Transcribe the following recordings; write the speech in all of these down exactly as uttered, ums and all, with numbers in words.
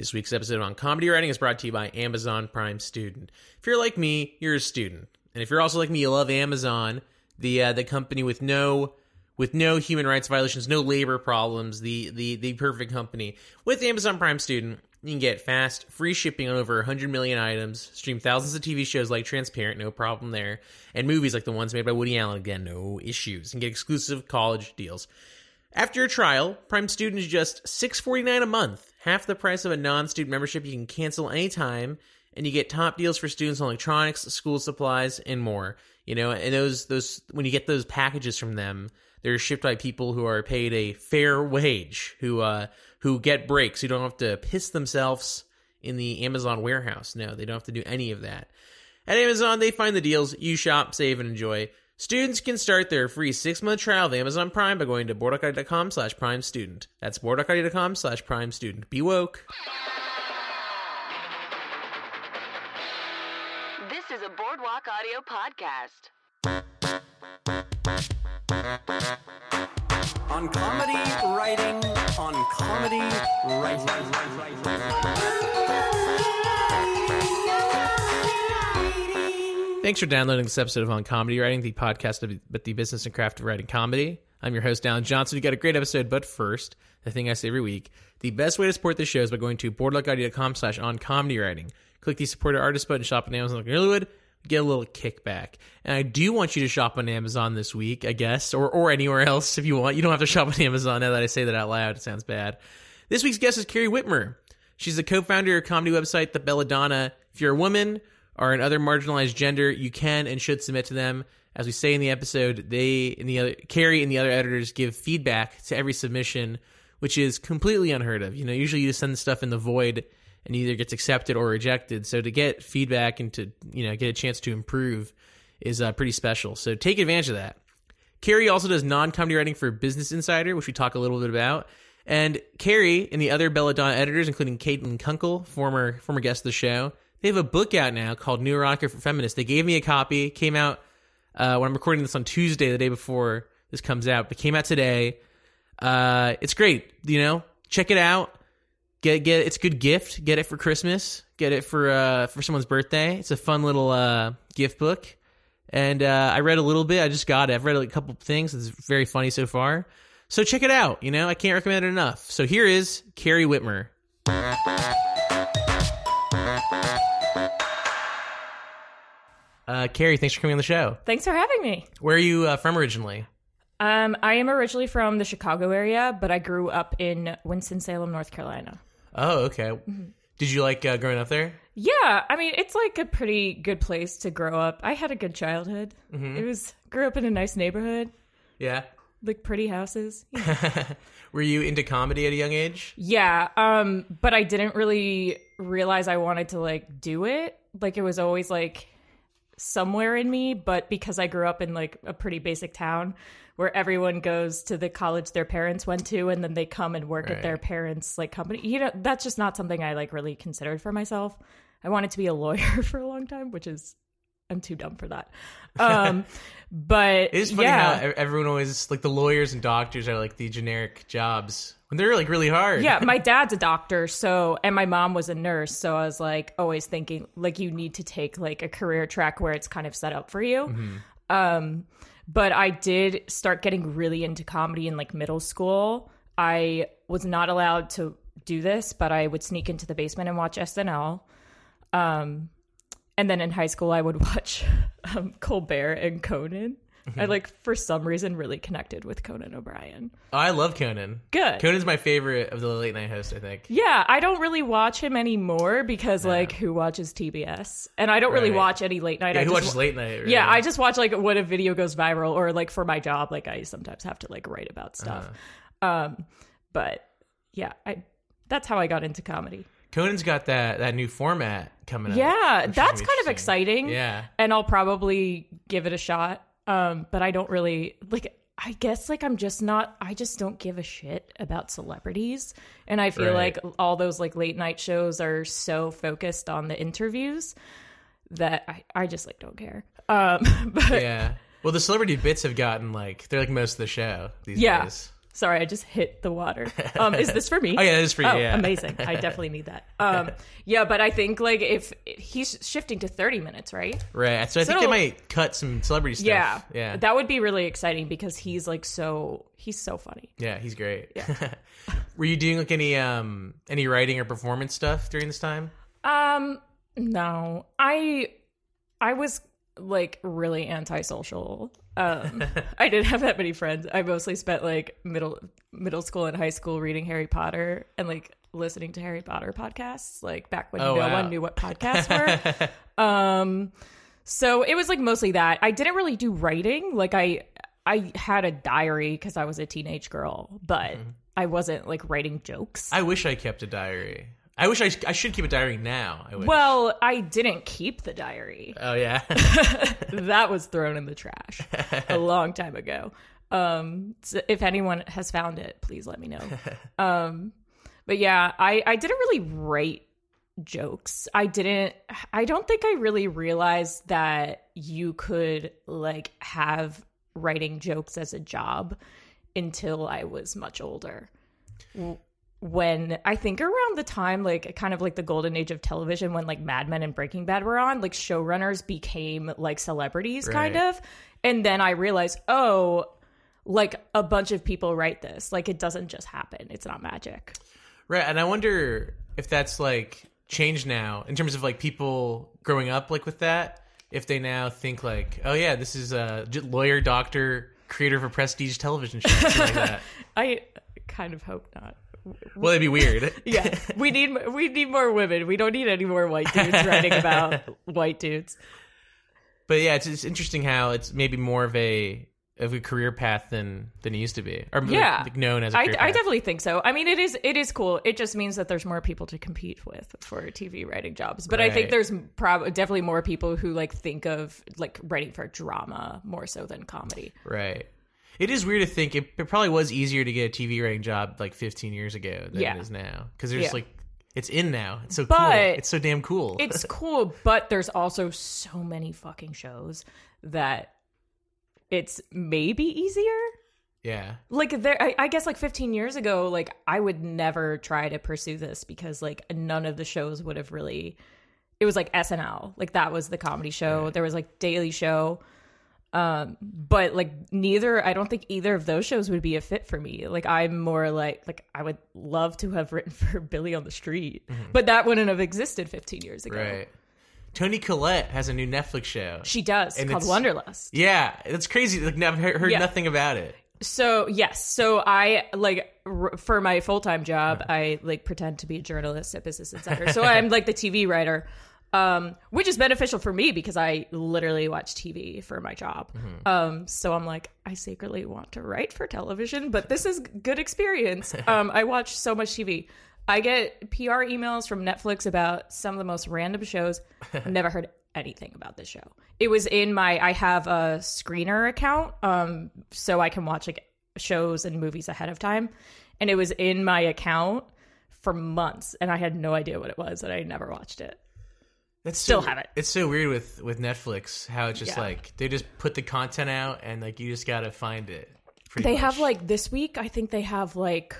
This week's episode on comedy writing is brought to you by Amazon Prime Student. If you're like me, you're a student. And if you're also like me, you love Amazon, the uh, the company with no with no human rights violations, no labor problems, the the the perfect company. With Amazon Prime Student, you can get fast, free shipping on over one hundred million items, stream thousands of T V shows like Transparent, no problem there, and movies like the ones made by Woody Allen, again, no issues, and get exclusive college deals. After your trial, Prime Student is just six forty-nine a month, half the price of a non-student membership. You can cancel anytime, and you get top deals for students on electronics, school supplies, and more. You know, and those those when you get those packages from them, they're shipped by people who are paid a fair wage, who uh, who get breaks, who don't have to piss themselves in the Amazon warehouse. No, they don't have to do any of that. At Amazon, they find the deals you shop, save, and enjoy. Students can start their free six-month trial of Amazon Prime by going to boardwalk audio dot com slash prime student. That's boardwalk audio dot com slash prime student. Be woke. This is a Boardwalk Audio podcast. On comedy writing, on comedy writing. Thanks for downloading this episode of On Comedy Writing, the podcast about the business and craft of writing comedy. I'm your host, Alan Johnson. We've got a great episode, but first, the thing I say every week, the best way to support this show is by going to boardwalk audio dot com slash on comedy writing. Click the support our artist button, shop on Amazon like Hollywood. Get a little kickback. And I do want you to shop on Amazon this week, I guess, or or anywhere else if you want. You don't have to shop on Amazon now that I say that out loud. It sounds bad. This week's guest is Carrie Wittmer. She's the co-founder of comedy website, The Belladonna. If you're a woman or another marginalized gender, you can and should submit to them. As we say in the episode, they and the other Carrie and the other editors give feedback to every submission, which is completely unheard of. You know, usually you just send stuff in the void and either gets accepted or rejected. So to get feedback and to, you know, get a chance to improve is uh, pretty special. So take advantage of that. Carrie also does non-comedy writing for Business Insider, which we talk a little bit about. And Carrie and the other Belladonna editors, including Caitlin Kunkel, former former guest of the show, they have a book out now called New Erotica for Feminists. They gave me a copy. It came out uh, when I'm recording this on Tuesday, the day before this comes out. But it came out today. Uh, it's great. You know, check it out. Get get it's a good gift. Get it for Christmas. Get it for uh for someone's birthday. It's a fun little uh gift book, and uh, I read a little bit. I just got it. I've read a couple things. It's very funny so far. So check it out. You know, I can't recommend it enough. So here is Carrie Wittmer. Uh, Carrie, thanks for coming on the show. Thanks for having me. Where are you uh, from originally? Um, I am originally from the Chicago area, but I grew up in Winston-Salem, North Carolina. Oh, okay. Mm-hmm. Did you like uh, growing up there? Yeah. I mean, it's like a pretty good place to grow up. I had a good childhood. Mm-hmm. It was, grew up in a nice neighborhood. Yeah. Like pretty houses. Yeah. Were you into comedy at a young age? Yeah. Um, but I didn't really realize I wanted to like do it. Like it was always like somewhere in me, but because I grew up in like a pretty basic town where everyone goes to the college their parents went to and then they come and work right at their parents' like company, you know, that's just not something I like really considered for myself. I wanted to be a lawyer for a long time, which is I'm too dumb for that. Um, but it's funny yeah. how everyone always like the lawyers and doctors are like the generic jobs when they're like really hard. Yeah. My dad's a doctor. So, and my mom was a nurse. So I was like always thinking like you need to take like a career track where it's kind of set up for you. Mm-hmm. Um, but I did start getting really into comedy in like middle school. I was not allowed to do this, but I would sneak into the basement and watch S N L. Um, And then in high school, I would watch um, Colbert and Conan. Mm-hmm. I, like, for some reason, really connected with Conan O'Brien. Oh, I love Conan. Good. Conan's my favorite of the late night hosts, I think. Yeah, I don't really watch him anymore because, no. like, who watches T B S? And I don't right. really watch any late night. Yeah, I who just, watches late night? Really? Yeah, I just watch, like, when a video goes viral or, like, for my job, like, I sometimes have to, like, write about stuff. Uh-huh. Um, but, yeah, I that's how I got into comedy. Conan's got that, that new format coming up. Yeah, that's kind of exciting. Yeah. And I'll probably give it a shot. Um, but I don't really, like, I guess, like, I'm just not, I just don't give a shit about celebrities. And I feel right. like all those, like, late night shows are so focused on the interviews that I, I just, like, don't care. Um, but, yeah. Well, the celebrity bits have gotten, like, they're, like, most of the show these yeah. days. Sorry, I just hit the water. Um, is this for me? Oh, yeah, it is for you. Oh, yeah. Amazing. I definitely need that. Um, yeah, but I think like if he's shifting to thirty minutes, right? Right. So I so, think they might cut some celebrity stuff. Yeah, yeah. That would be really exciting because he's like so he's so funny. Yeah, he's great. Yeah. Were you doing like any um any writing or performance stuff during this time? Um, no. I I was like really antisocial. Um, I didn't have that many friends. I mostly spent like middle middle school and high school reading Harry Potter and like listening to Harry Potter podcasts, like back when oh, no wow. one knew what podcasts were. um, so it was like mostly that. I didn't really do writing. Like I I had a diary because I was a teenage girl, but mm-hmm. I wasn't like writing jokes. I wish I kept a diary. I wish I, I should keep a diary now. I wish. Well, I didn't keep the diary. Oh, yeah. That was thrown in the trash a long time ago. Um, so if anyone has found it, please let me know. Um, but yeah, I, I didn't really write jokes. I didn't, I don't think I really realized that you could like have writing jokes as a job until I was much older. Mm. When I think around the time, like kind of like the golden age of television when like Mad Men and Breaking Bad were on, like showrunners became like celebrities right. kind of. And then I realized, oh, like a bunch of people write this. Like it doesn't just happen. It's not magic. Right. And I wonder if that's like changed now in terms of like people growing up like with that. If they now think like, oh yeah, this is a lawyer, doctor, creator for prestige television shows. Like that. I kind of hope not. Well, it'd be weird. Yeah, we need we need more women. We don't need any more white dudes writing about white dudes. But yeah, it's, it's interesting how it's maybe more of a of a career path than than it used to be, or yeah. like known as. A career I, path. I definitely think so. I mean, it is it is cool. It just means that there's more people to compete with for T V writing jobs. But right. I think there's probably definitely more people who like think of like writing for drama more so than comedy. Right. It is weird to think it, it probably was easier to get a T V writing job like fifteen years ago than yeah. it is now. Because there's yeah. like, it's in now. It's so but cool. It's so damn cool. It's cool, but there's also so many fucking shows that it's maybe easier. Yeah. Like there, I, I guess like fifteen years ago, like I would never try to pursue this because like none of the shows would have really, it was like S N L. Like that was the comedy show. Right. There was like Daily Show. Um, but like neither, I don't think either of those shows would be a fit for me. Like I'm more like, like I would love to have written for Billy on the Street, mm-hmm. but that wouldn't have existed fifteen years ago. Right. Tony Collette has a new Netflix show. She does, and called Wonderlust. Yeah. That's crazy. Like I've heard yeah. nothing about it. So yes. So I like r- for my full-time job, mm-hmm. I like pretend to be a journalist at Business Insider. So I'm like the T V writer. Um, which is beneficial for me because I literally watch T V for my job. Mm-hmm. Um, so I'm like, I secretly want to write for television, but this is good experience. um, I watch so much T V. I get P R emails from Netflix about some of the most random shows. Never heard anything about this show. It was in my, I have a screener account, um, so I can watch like shows and movies ahead of time. And it was in my account for months and I had no idea what it was and I never watched it. That's still so, have it. It's so weird with, with Netflix how it's just yeah. like they just put the content out and like you just gotta find it. They much. have like this week, I think they have like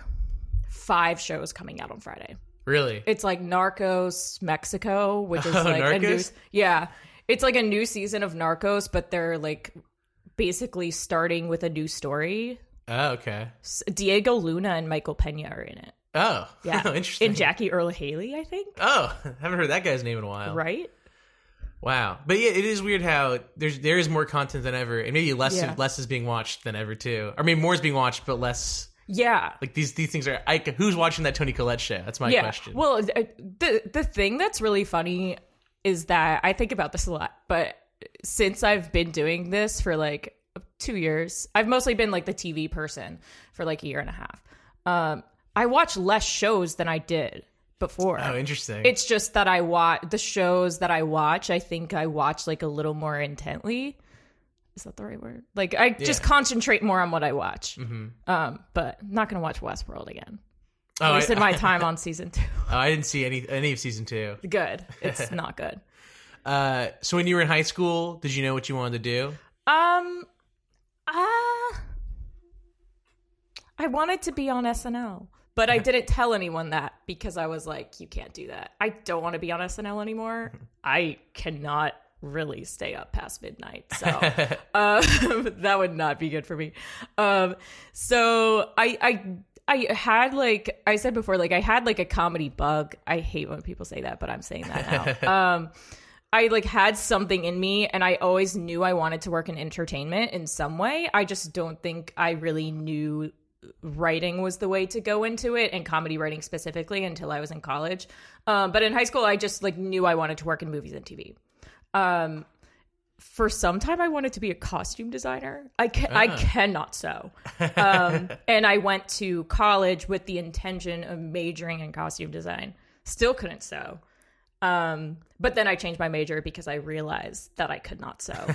five shows coming out on Friday. Really? It's like Narcos Mexico, which is oh, like Narcos? a new yeah, it's like a new season of Narcos, but they're like basically starting with a new story. Oh, okay. Diego Luna and Michael Peña are in it. Oh, yeah, oh, interesting. And Jackie Earle Haley, I think. Oh, I haven't heard that guy's name in a while. Right? Wow. But yeah, it is weird how there's there is more content than ever, and maybe less yeah. less is being watched than ever too. I mean, more is being watched, but less. Yeah. Like these these things are. I, who's watching that Toni Collette show? That's my yeah. question. Well, the the thing that's really funny is that I think about this a lot, but since I've been doing this for like two years, I've mostly been like the T V person for like a year and a half. Um. I watch less shows than I did before. Oh, interesting. It's just that I watch the shows that I watch. I think I watch like a little more intently. Is that the right word? Like I yeah. just concentrate more on what I watch. Mm-hmm. Um, but I'm not gonna watch Westworld again. Oh, I wasted my time on season two. Oh, I didn't see any any of season two. Good. It's not good. Uh, so when you were in high school, did you know what you wanted to do? Um. Ah. Uh... I wanted to be on S N L, but I didn't tell anyone that because I was like, you can't do that. I don't want to be on S N L anymore. I cannot really stay up past midnight. So uh, that would not be good for me. Um, so I, I, I had like I said before, like I had like a comedy bug. I hate when people say that, but I'm saying that now. um, I like had something in me, and I always knew I wanted to work in entertainment in some way. I just don't think I really knew writing was the way to go into it, and comedy writing specifically, until I was in college. Um, but in high school, I just like knew I wanted to work in movies and T V. Um, for some time I wanted to be a costume designer. I ca- uh. I cannot sew. Um, and I went to college with the intention of majoring in costume design. Still couldn't sew. Um, but then I changed my major because I realized that I could not sew.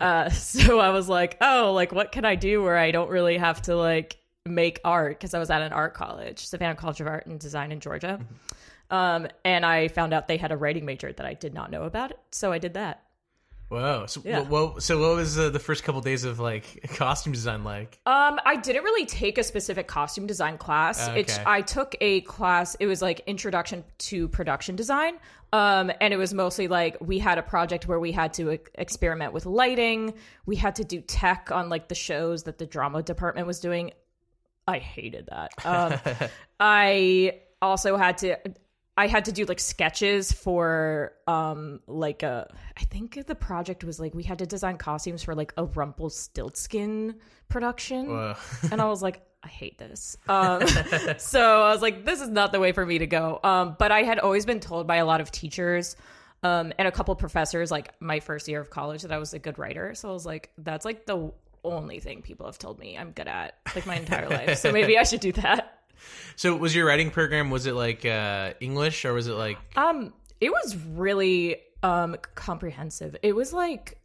Uh, so I was like, oh, like what can I do where I don't really have to like make art? Cause I was at an art college, Savannah College of Art and Design in Georgia. Um, and I found out they had a writing major that I did not know about. So I did that. Wow. So, yeah. well, so what was uh, the first couple of days of like costume design like? Um, I didn't really take a specific costume design class. Okay. It's, I took a class. It was like introduction to production design. Um, and it was mostly like we had a project where we had to e- experiment with lighting. We had to do tech on like the shows that the drama department was doing. I hated that. Um, I also had to... I had to do like sketches for um like a I think the project was like we had to design costumes for like a Rumpelstiltskin production. Whoa. And I was like, I hate this. Um, so I was like, this is not the way for me to go. Um, but I had always been told by a lot of teachers um, and a couple professors like my first year of college that I was a good writer. So I was like, that's like the only thing people have told me I'm good at like my entire life. So maybe I should do that. So was your writing program, was it like uh, English or was it like... Um, it was really um, comprehensive. It was like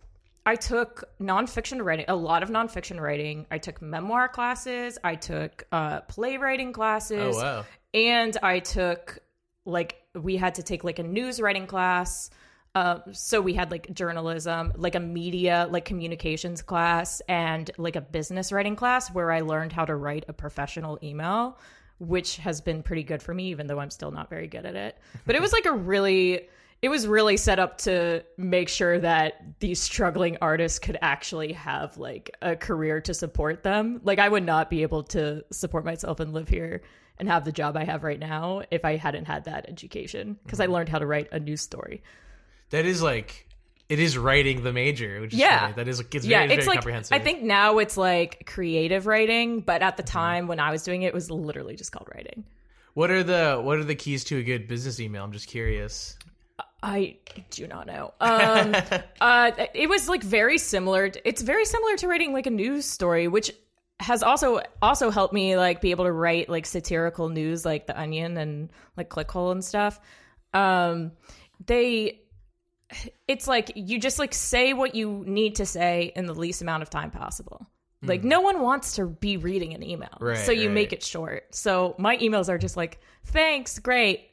I took nonfiction writing, a lot of nonfiction writing. I took memoir classes. I took uh, playwriting classes. Oh, wow. And I took like we had to take like a news writing class. Uh, so we had like journalism, like a media, like communications class, and like a business writing class where I learned how to write a professional email, which has been pretty good for me, even though I'm still not very good at it. But it was like a really, it was really set up to make sure that these struggling artists could actually have like a career to support them. Like I would not be able to support myself and live here and have the job I have right now if I hadn't had that education, because I learned how to write a news story. That is like, it is writing the major, which is yeah. Funny. That is, it's very, yeah, it's very like, comprehensive. I think now it's like creative writing, but at the time mm-hmm. when I was doing it, it was literally just called writing. What are the what are the keys to a good business email? I'm just curious. I do not know. Um, uh, it was like very similar. It's very similar to writing like a news story, which has also also helped me like be able to write like satirical news, like The Onion and like ClickHole and stuff. Um, they. It's like you just like say what you need to say in the least amount of time possible. Like mm. no one wants to be reading an email. Right, so you right. make it short. So my emails are just like, thanks. Great.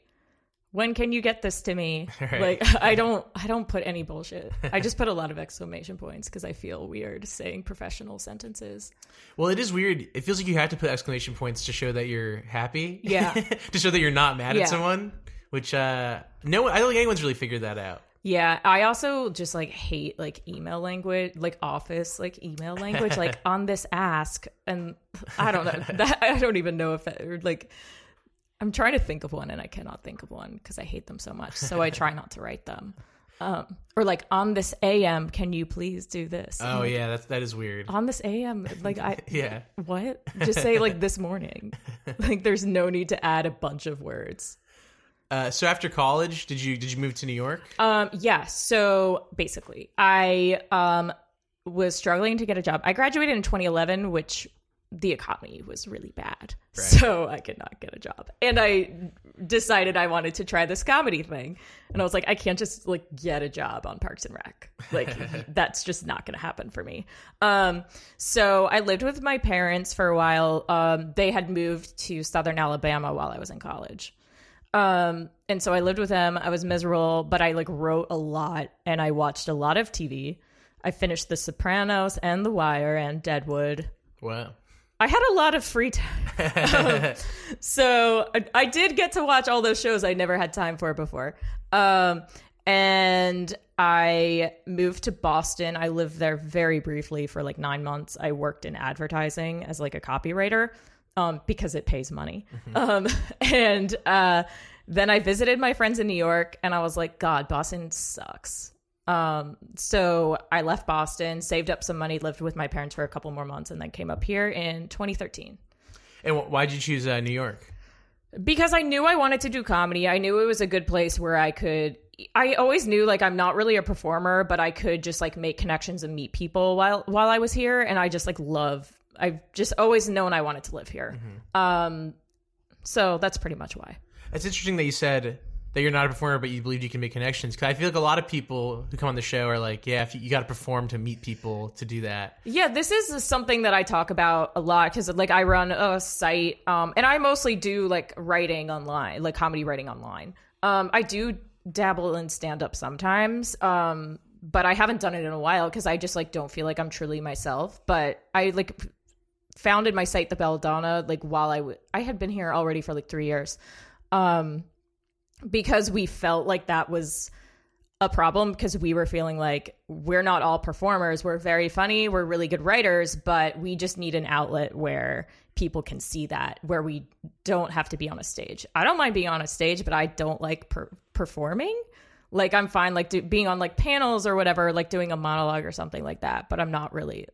When can you get this to me? Right. Like I don't, I don't put any bullshit. I just put a lot of exclamation points because I feel weird saying professional sentences. Well, it is weird. It feels like you have to put exclamation points to show that you're happy. Yeah. To show that you're not mad yeah. at someone, which uh, no one, I don't think anyone's really figured that out. Yeah, I also just like hate like email language, like office, like email language, like on this ask. And I don't know. That, I don't even know if it, like I'm trying to think of one and I cannot think of one because I hate them so much. So I try not to write them. Um, or like on this A M, can you please do this? Oh, like, yeah, that's, that is weird. On this A M, like I, yeah, like, what? Just say like this morning. Like there's no need to add a bunch of words. Uh, so after college, did you did you move to New York? Um, yeah. So basically, I um, was struggling to get a job. I graduated in twenty eleven, which the economy was really bad. Right. So I could not get a job. And I decided I wanted to try this comedy thing. And I was like, I can't just like get a job on Parks and Rec. Like, that's just not going to happen for me. Um, so I lived with my parents for a while. Um, they had moved to Southern Alabama while I was in college. Um, and so I lived with them. I was miserable, but I like wrote a lot and I watched a lot of T V. I finished The Sopranos and The Wire and Deadwood. Wow. I had a lot of free time. um, so I, I did get to watch all those shows I never had time for before. Um, and I moved to Boston. I lived there very briefly for like nine months. I worked in advertising as like a copywriter um, because it pays money. Mm-hmm. Um, and uh, then I visited my friends in New York and I was like, God, Boston sucks. Um, so I left Boston, saved up some money, lived with my parents for a couple more months, and then came up here in twenty thirteen. And wh- why'd you choose uh, New York? Because I knew I wanted to do comedy. I knew it was a good place where I could, I always knew like I'm not really a performer, but I could just like make connections and meet people while, while I was here. And I just like love, I've just always known I wanted to live here. Mm-hmm. Um, so that's pretty much why. It's interesting that you said that you're not a performer, but you believe you can make connections. Because I feel like a lot of people who come on the show are like, yeah, if you, you got to perform to meet people to do that. Yeah, this is something that I talk about a lot because, like, I run a site, um, and I mostly do, like, writing online, like, comedy writing online. Um, I do dabble in stand-up sometimes, um, but I haven't done it in a while because I just, like, don't feel like I'm truly myself. But I, like, founded my site, The Belladonna, like, while I, w- I had been here already for, like, three years. Um because we felt like that was a problem because we were feeling like we're not all performers. We're very funny. We're really good writers, but we just need an outlet where people can see that, where we don't have to be on a stage. I don't mind being on a stage, but I don't like per- performing. Like I'm fine, like do- being on like panels or whatever, like doing a monologue or something like that. But I'm not really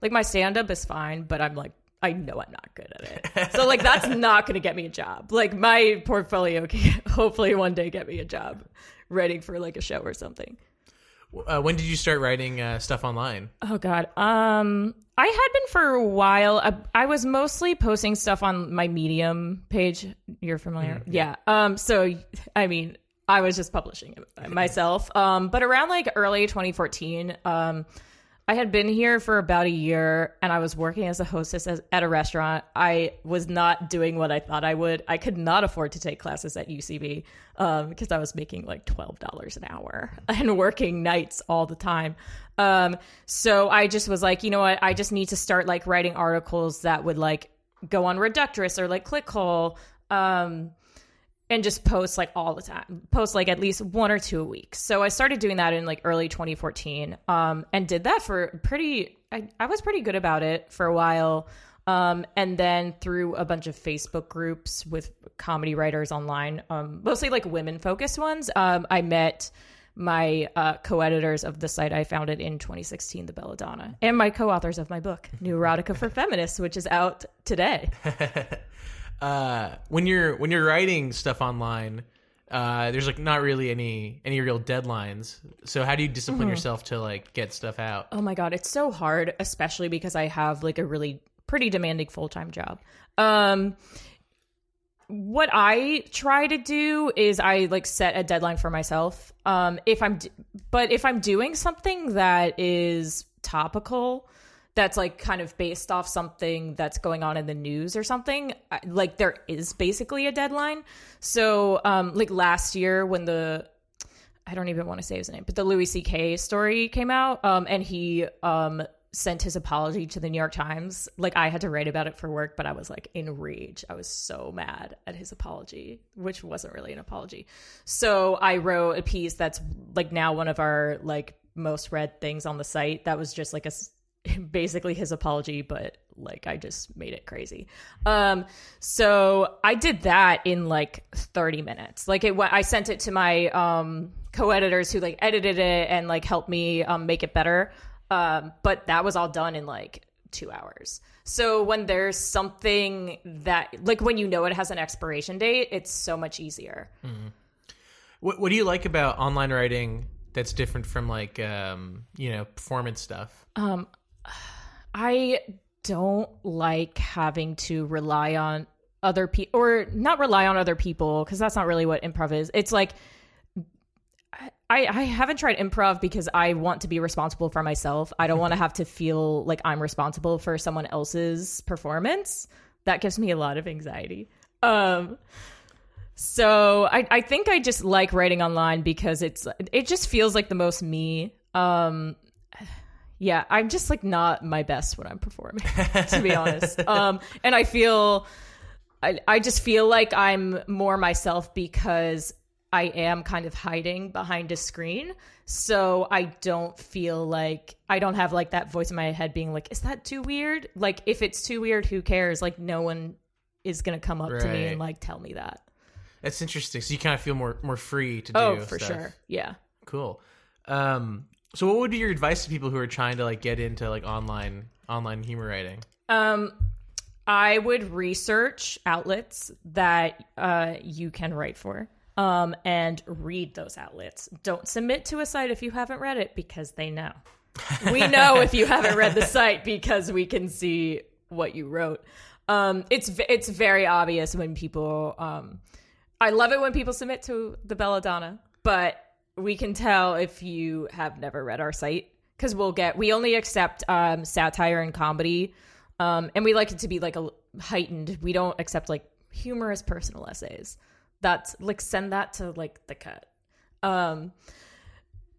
like my stand-up is fine, but I'm like, I know I'm not good at it. So, like, that's not going to get me a job. Like, my portfolio can hopefully one day get me a job writing for, like, a show or something. Uh, when did you start writing uh, stuff online? Oh, God. Um, I had been for a while. I, I was mostly posting stuff on my Medium page. You're familiar? Mm-hmm. Yeah. Um. So, I mean, I was just publishing it myself. Um. But around, like, early twenty fourteen, um. I had been here for about a year and I was working as a hostess at a restaurant. I was not doing what I thought I would. I could not afford to take classes at U C B um, because I was making like twelve dollars an hour and working nights all the time. Um, so I just was like, you know what? I just need to start like writing articles that would like go on Reductress or like ClickHole um, and just post like all the time, post like at least one or two a week. So I started doing that in like early twenty fourteen um, and did that for pretty, I, I was pretty good about it for a while. Um, and then through a bunch of Facebook groups with comedy writers online, um, mostly like women focused ones. Um, I met my uh, co-editors of the site I founded in twenty sixteen, The Belladonna, and my co-authors of my book, New Erotica for Feminists, which is out today. Uh, when you're, when you're writing stuff online, uh, there's like not really any, any real deadlines. So how do you discipline mm-hmm. yourself to like get stuff out? Oh my God. It's so hard, especially because I have like a really pretty demanding full-time job. Um, what I try to do is I like set a deadline for myself. Um, if I'm, d- but if I'm doing something that is topical, that's like kind of based off something that's going on in the news or something, like there is basically a deadline. So um, like last year when the, I don't even want to say his name, but the Louis C K story came out um, and he um, sent his apology to the New York Times. Like I had to write about it for work, but I was like in rage. I was so mad at his apology, which wasn't really an apology. So I wrote a piece that's like now one of our like most read things on the site. That was just like a, basically his apology, but like I just made it crazy. Um, so I did that in like thirty minutes. Like it, I sent it to my um co-editors who like edited it and like helped me um make it better. Um, but that was all done in like two hours. So when there's something that like when you know it has an expiration date, it's so much easier. Mm-hmm. What What do you like about online writing that's different from like um you know performance stuff? Um. I don't like having to rely on other people or not rely on other people because that's not really what improv is. It's like I, I haven't tried improv because I want to be responsible for myself. I don't want to have to feel like I'm responsible for someone else's performance. That gives me a lot of anxiety. Um, so I, I think I just like writing online because it's it just feels like the most me. Um Yeah, I'm just like not my best when I'm performing, to be honest. Um, and I feel, I, I just feel like I'm more myself because I am kind of hiding behind a screen. So I don't feel like, I don't have like that voice in my head being like, is that too weird? Like, if it's too weird, who cares? Like, no one is going to come up right. to me and like tell me that. That's interesting. So you kind of feel more, more free to do stuff. Oh, for sure. Yeah. Cool. Um, so what would be your advice to people who are trying to like get into like online, online humor writing? Um, I would research outlets that uh, you can write for. Um, and read those outlets. Don't submit to a site if you haven't read it, because they know. We know if you haven't read the site because we can see what you wrote. Um, it's it's very obvious when people... Um, I love it when people submit to the Belladonna, but we can tell if you have never read our site, because we'll get... We only accept um, satire and comedy, um, and we like it to be like a, heightened. We don't accept like humorous personal essays. That's like, send that to like the cut. Um,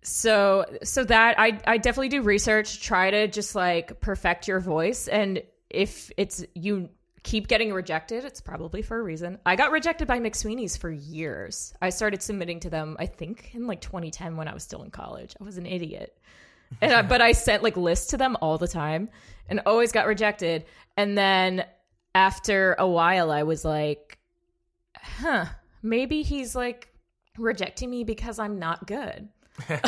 so, so that I, I definitely do research, try to just like perfect your voice. And if it's, you keep getting rejected, it's probably for a reason. I got rejected by McSweeney's for years. I started submitting to them, I think in like twenty ten when I was still in college. I was an idiot. And I, but I sent like lists to them all the time and always got rejected. And then after a while I was like, huh, maybe he's like rejecting me because I'm not good.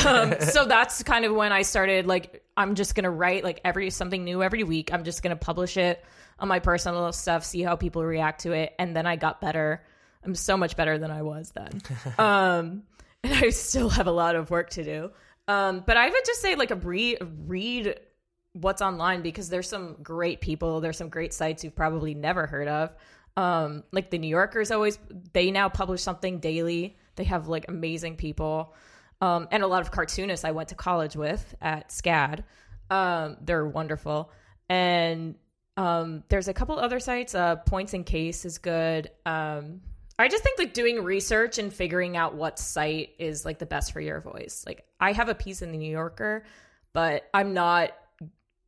Um, so that's kind of when I started, like, I'm just going to write like every something new every week. I'm just going to publish it on my personal stuff, see how people react to it. And then I got better. I'm so much better than I was then. Um, and I still have a lot of work to do. Um, but I would just say like a re- read what's online, because there's some great people. There's some great sites you've probably never heard of. Um, like the New Yorker is always, they now publish something daily. They have like amazing people. Um, and a lot of cartoonists I went to college with at SCAD. Um, they're wonderful. And, um, there's a couple other sites, uh, Points in Case is good. Um, I just think like doing research and figuring out what site is like the best for your voice. Like I have a piece in the New Yorker, but I'm not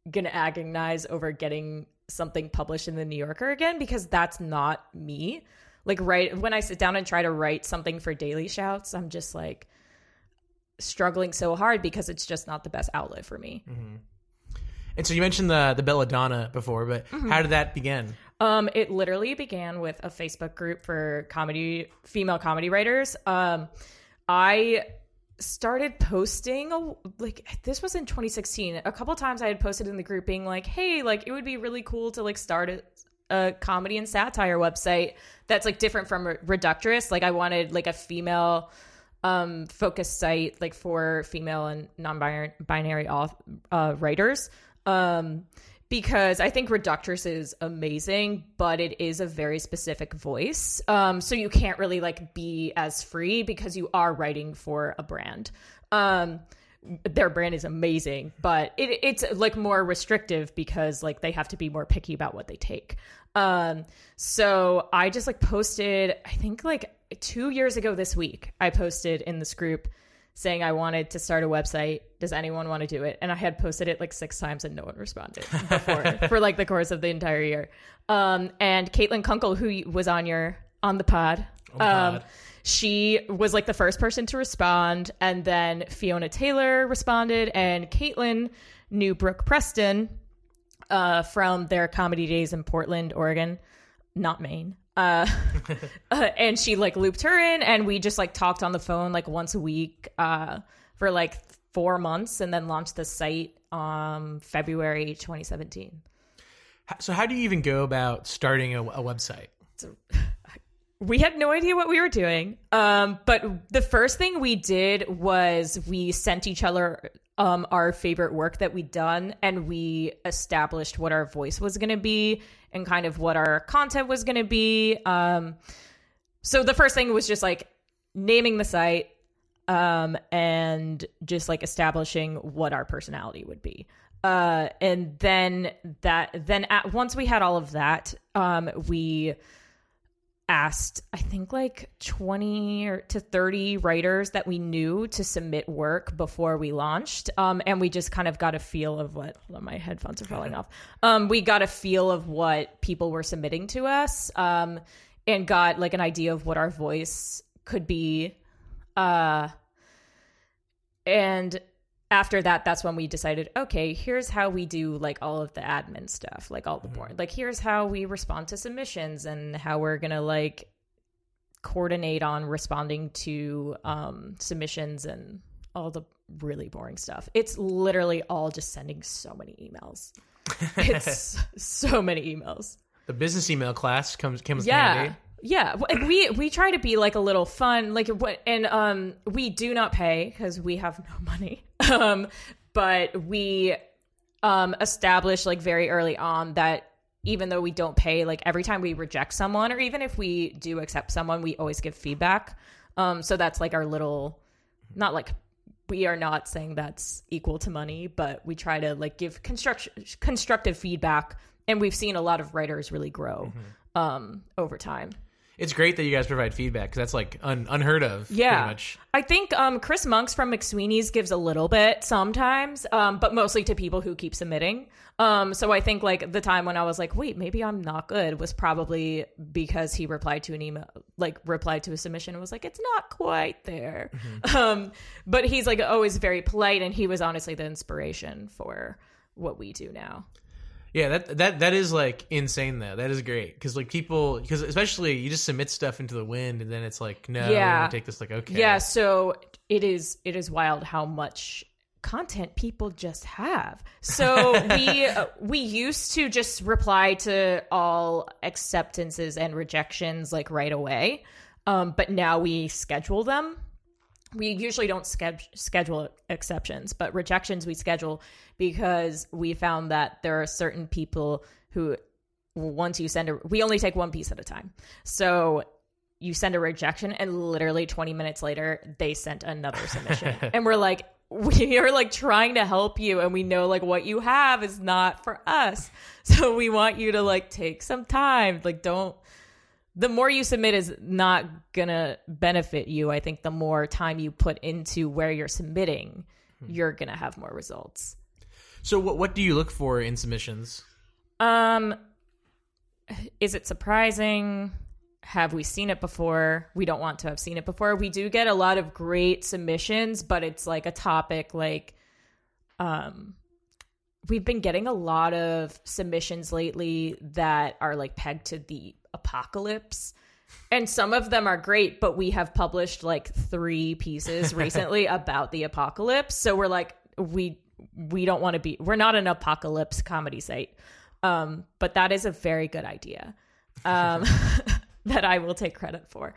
going to agonize over getting something published in the New Yorker again, because that's not me. Like right when I sit down and try to write something for Daily Shouts, I'm just like struggling so hard because it's just not the best outlet for me. Mm-hmm. And so you mentioned the the Belladonna before, but mm-hmm. how did that begin? Um, it literally began with a Facebook group for comedy, female comedy writers. Um, I started posting a, like this was in twenty sixteen. A couple times I had posted in the group being like, hey, like it would be really cool to like start a, a comedy and satire website that's like different from Reductress. Like I wanted like a female um focused site like for female and non-binary auth- uh, writers, um because I think Reductress is amazing, but it is a very specific voice. Um, so you can't really like be as free because you are writing for a brand. Um, their brand is amazing, but it, it's like more restrictive because like they have to be more picky about what they take. Um, so I just like posted, I think like two years ago this week, I posted in this group saying I wanted to start a website. Does anyone want to do it? And I had posted it like six times and no one responded before for like the course of the entire year. Um, and Caitlin Kunkel, who was on your, on the pod, oh, um, she was like the first person to respond. And then Fiona Taylor responded, and Caitlin knew Brooke Preston, uh, from their comedy days in Portland, Oregon, not Maine. Uh, uh, and she like looped her in, and we just like talked on the phone like once a week, uh, for like four months and then launched the site, um, February twenty seventeen. So how do you even go about starting a, a website? So, we had no idea what we were doing. Um, but the first thing we did was we sent each other, um, our favorite work that we'd done, and we established what our voice was going to be and kind of what our content was going to be. Um, so the first thing was just like naming the site, um, and just like establishing what our personality would be. Uh, and then that, then at, once we had all of that, um, we asked, I think like twenty or to thirty writers that we knew to submit work before we launched. Um, and we just kind of got a feel of what, hold on, my headphones are falling off. Um, we got a feel of what people were submitting to us, um, and got like an idea of what our voice could be. Uh, and after that, that's when we decided, okay, here's how we do like all of the admin stuff, like all the board, like here's how we respond to submissions and how we're going to like coordinate on responding to um, submissions and all the really boring stuff. It's literally all just sending so many emails. It's so many emails. The business email class comes, comes yeah. handy. Yeah, we we try to be like a little fun, like what, and um, we do not pay because we have no money. Um, but we um established like very early on that even though we don't pay, like every time we reject someone, or even if we do accept someone, we always give feedback. Um, so that's like our little, not like we are not saying that's equal to money, but we try to like give construct constructive feedback, and we've seen a lot of writers really grow mm-hmm. um over time. It's great that you guys provide feedback because that's like un- unheard of. Yeah, pretty much. I think um, Chris Monks from McSweeney's gives a little bit sometimes, um, but mostly to people who keep submitting. Um, so I think like the time when I was like, wait, maybe I'm not good was probably because he replied to an email, like replied to a submission and was like, it's not quite there. Mm-hmm. Um, but he's like always very polite, and he was honestly the inspiration for what we do now. Yeah, that that that is like insane though. That is great because like people, because especially you just submit stuff into the wind, and then it's like, no, yeah. we take this like okay. Yeah, so it is it is wild how much content people just have. So we uh, we used to just reply to all acceptances and rejections like right away, um, but now we schedule them. We usually don't schedule exceptions, but rejections we schedule because we found that there are certain people who, once you send a, we only take one piece at a time. So you send a rejection and literally twenty minutes later, they sent another submission. And we're like, we are like trying to help you. And we know like what you have is not for us. So we want you to like take some time, like don't. The more you submit is not going to benefit you. I think the more time you put into where you're submitting, hmm. you're going to have more results. So what what do you look for in submissions? Um, is it surprising? Have we seen it before? We don't want to have seen it before. We do get a lot of great submissions, but it's like a topic like um we've been getting a lot of submissions lately that are like pegged to the apocalypse, and some of them are great, but we have published like three pieces recently about the apocalypse. So we're like, we, we don't want to be, we're not an apocalypse comedy site. Um, but that is a very good idea um, that I will take credit for.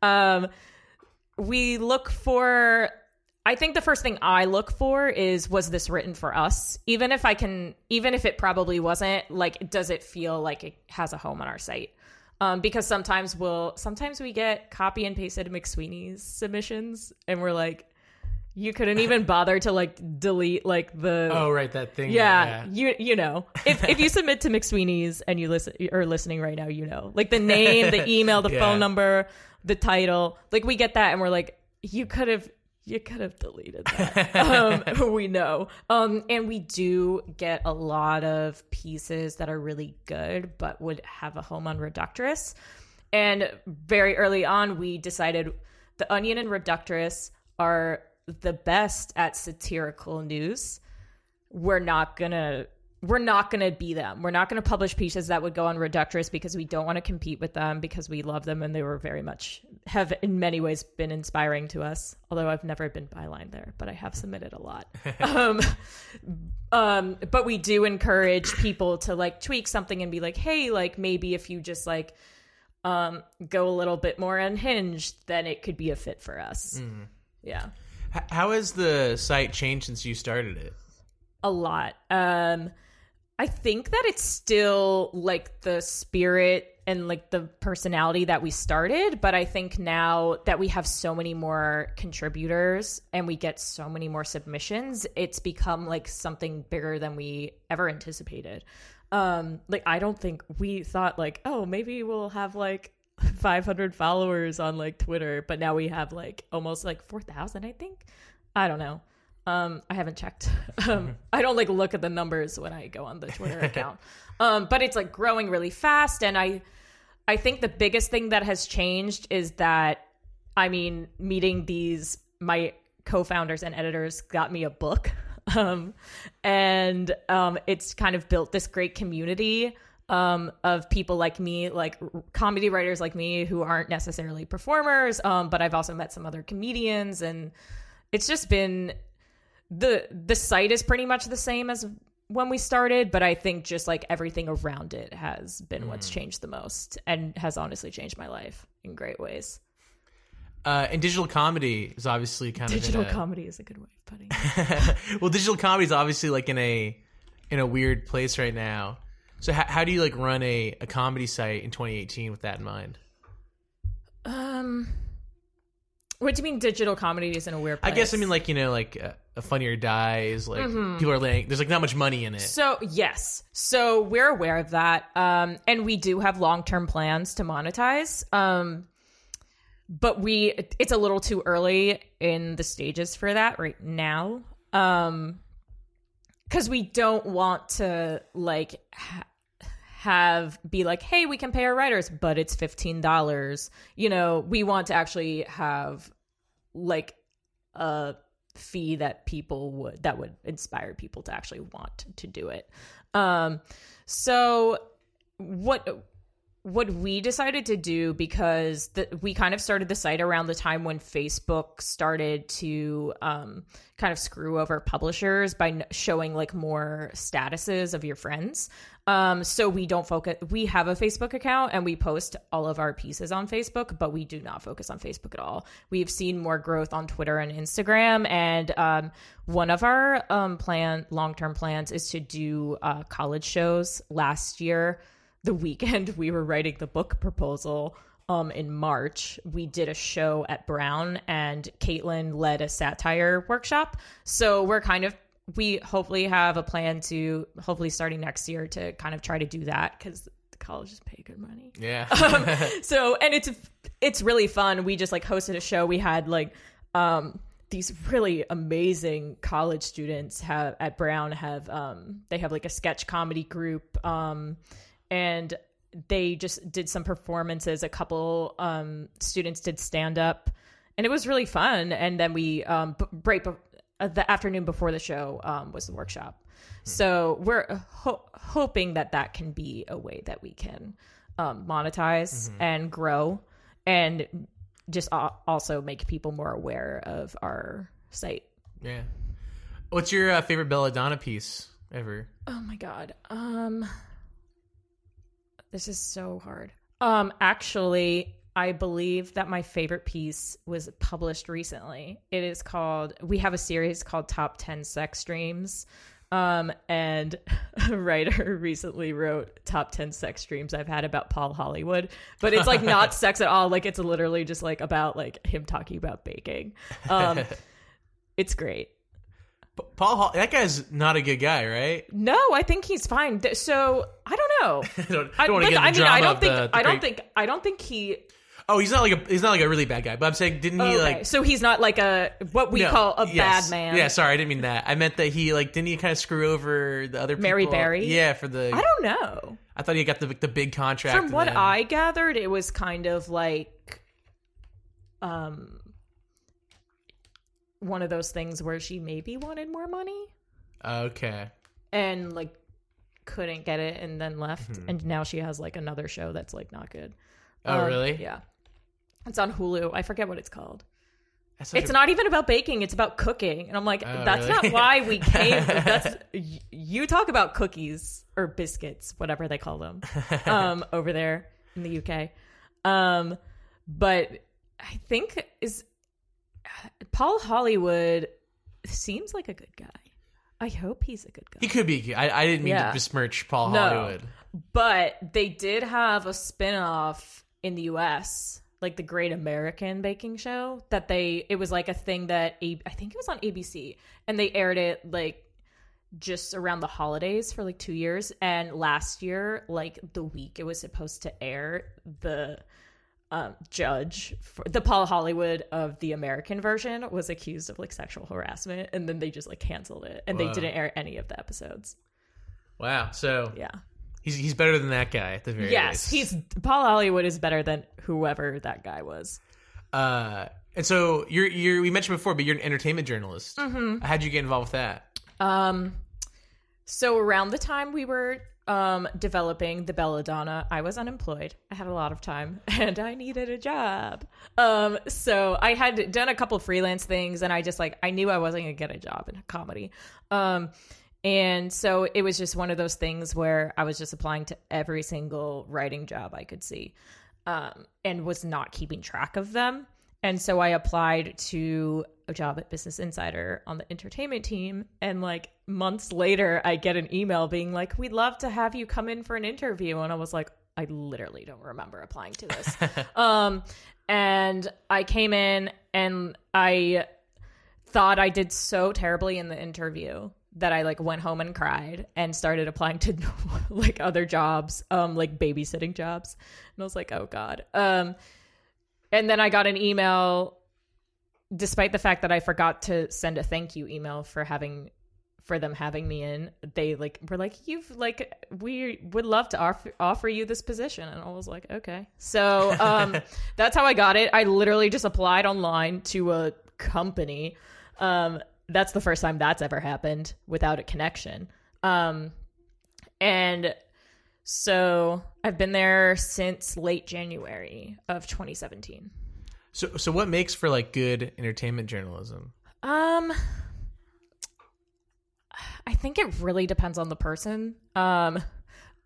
Um, we look for, I think the first thing I look for is, was this written for us? Even if I can, even if it probably wasn't, like, does it feel like it has a home on our site? Um, because sometimes we'll, sometimes we get copy and pasted McSweeney's submissions, and we're like, you couldn't even bother to like delete like the, oh, right. That thing. Yeah. yeah. You, you know, if, if you submit to McSweeney's and you listen or listening right now, you know, like the name, the email, the yeah. phone number, the title, like we get that. And we're like, you could have, You could have deleted that. Um, we know. Um, and we do get a lot of pieces that are really good, but would have a home on Reductress. And very early on, we decided The Onion and Reductress are the best at satirical news. We're not going to we're not going to be them. We're not going to publish pieces that would go on Reductress because we don't want to compete with them, because we love them. And they were very much, have in many ways been inspiring to us. Although I've never been byline there, but I have submitted a lot. um, um, but we do encourage people to like tweak something and be like, hey, like maybe if you just like um, go a little bit more unhinged, then it could be a fit for us. Mm. Yeah. H- how has the site changed since you started it? A lot. Um, I think that it's still like the spirit and like the personality that we started. But I think now that we have so many more contributors and we get so many more submissions, it's become like something bigger than we ever anticipated. Um, like, I don't think we thought like, oh, maybe we'll have like five hundred followers on like Twitter, but now we have like almost like four thousand, I think. I don't know. Um, I haven't checked. Um, I don't like look at the numbers when I go on the Twitter account, um, but it's like growing really fast. And I, I think the biggest thing that has changed is that, I mean, meeting these, my co-founders and editors got me a book. Um, and, um, it's kind of built this great community, um, of people like me, like r- comedy writers like me who aren't necessarily performers. Um, but I've also met some other comedians, and it's just been, the, the site is pretty much the same as when we started, but I think just like everything around it has been mm. what's changed the most, and has honestly changed my life in great ways. Uh, and digital comedy is obviously kind digital of digital comedy is a good way of putting it. Well, digital comedy is obviously like in a in a weird place right now. So how, how do you like run a, a comedy site in twenty eighteen with that in mind? Um, what do you mean digital comedy is in a weird place? I guess I mean like, you know, like uh, a Funny or Die is like mm-hmm. people are like there's like not much money in it. So yes, so we're aware of that, um, and we do have long term plans to monetize. Um. But we, it's a little too early in the stages for that right now. Um, 'cause we don't want to like ha- have, be like, hey, we can pay our writers, but it's fifteen dollars. You know, we want to actually have like a fee that people would, that would inspire people to actually want to do it. Um, so what... What we decided to do, because the, we kind of started the site around the time when Facebook started to um, kind of screw over publishers by showing like more statuses of your friends. Um, so we don't focus, we have a Facebook account and we post all of our pieces on Facebook, but we do not focus on Facebook at all. We've seen more growth on Twitter and Instagram. And um, one of our um, plan, long-term plans is to do uh, college shows. Last year, the weekend we were writing the book proposal um, in March, we did a show at Brown, and Caitlin led a satire workshop. So we're kind of, we hopefully have a plan to hopefully starting next year to kind of try to do that, because the colleges pay good money. Yeah. um, so, and it's, it's really fun. We just like hosted a show. We had like, um, these really amazing college students have at Brown have, um, they have like a sketch comedy group, um, and they just did some performances. A couple um, students did stand up, and it was really fun. And then we, um, b- right, be- the afternoon before the show um, was the workshop. Mm-hmm. So we're ho- hoping that that can be a way that we can um, monetize mm-hmm. and grow, and just a- also make people more aware of our site. Yeah. What's your uh, favorite Belladonna piece ever? Oh my God. Um... This is so hard. Um, actually, I believe that my favorite piece was published recently. It is called, we have a series called Top ten Sex Dreams. Um, and a writer recently wrote Top ten Sex Dreams I've Had About Paul Hollywood. But it's like not sex at all. Like it's literally just like about like him talking about baking. Um, it's great. Paul Hall, that guy's not a good guy, right? No, I think he's fine. So I don't know. I don't, I don't want to get into the drama. I mean, I don't think. The, the I don't great... think. I don't think he. Oh, he's not like a. He's not like a really bad guy. But I'm saying, didn't he okay. like? So he's not like a what we no, call a yes. bad man. Yeah, sorry, I didn't mean that. I meant that he like didn't he kind of screw over the other people? Mary Berry. Yeah, for the. I don't know. I thought he got the the big contract. From what then... I gathered, it was kind of like, um. one of those things where she maybe wanted more money. Okay. And like couldn't get it and then left. Mm-hmm. And now she has like another show that's like not good. Oh, um, really? Yeah. It's on Hulu. I forget what it's called. It's a... not even about baking. It's about cooking. And I'm like, oh, that's really? Not why we came. That's you talk about cookies or biscuits, whatever they call them, um, over there in the U K. Um, but I think is, Paul Hollywood seems like a good guy. I hope he's a good guy. He could be. I, I didn't mean yeah. to besmirch Paul no. Hollywood. But they did have a spinoff in the U S, like the Great American Baking Show, that they, it was like a thing that, I think it was on A B C, and they aired it like just around the holidays for like two years. And last year, like the week it was supposed to air, the um, judge, for the Paul Hollywood of the American version, was accused of like sexual harassment, and then they just like canceled it, and Whoa. They didn't air any of the episodes. Wow. So yeah, he's he's better than that guy at the very least. Yes, he's Paul Hollywood is better than whoever that guy was. Uh, and so you're you're we mentioned before, but you're an entertainment journalist. Mm-hmm. How'd you get involved with that? Um, so around the time we were um developing The Belladonna, I was unemployed. I had a lot of time and I needed a job. Um, so I had done a couple freelance things, and I just like I knew I wasn't gonna get a job in comedy. Um, and so it was just one of those things where I was just applying to every single writing job I could see, um, and was not keeping track of them. And so I applied to a job at Business Insider on the entertainment team. And like months later, I get an email being like, we'd love to have you come in for an interview. And I was like, I literally don't remember applying to this. um, and I came in and I thought I did so terribly in the interview that I like went home and cried and started applying to like other jobs, um, like babysitting jobs. And I was like, oh God. Um, And then I got an email, despite the fact that I forgot to send a thank you email for having, for them having me in. They like were like, you've like, we would love to offer, offer you this position. And I was like, okay. So um, that's how I got it. I literally just applied online to a company. Um, that's the first time that's ever happened without a connection. Um, and so I've been there since late January of twenty seventeen. So so what makes for like good entertainment journalism? Um, I think it really depends on the person. Um,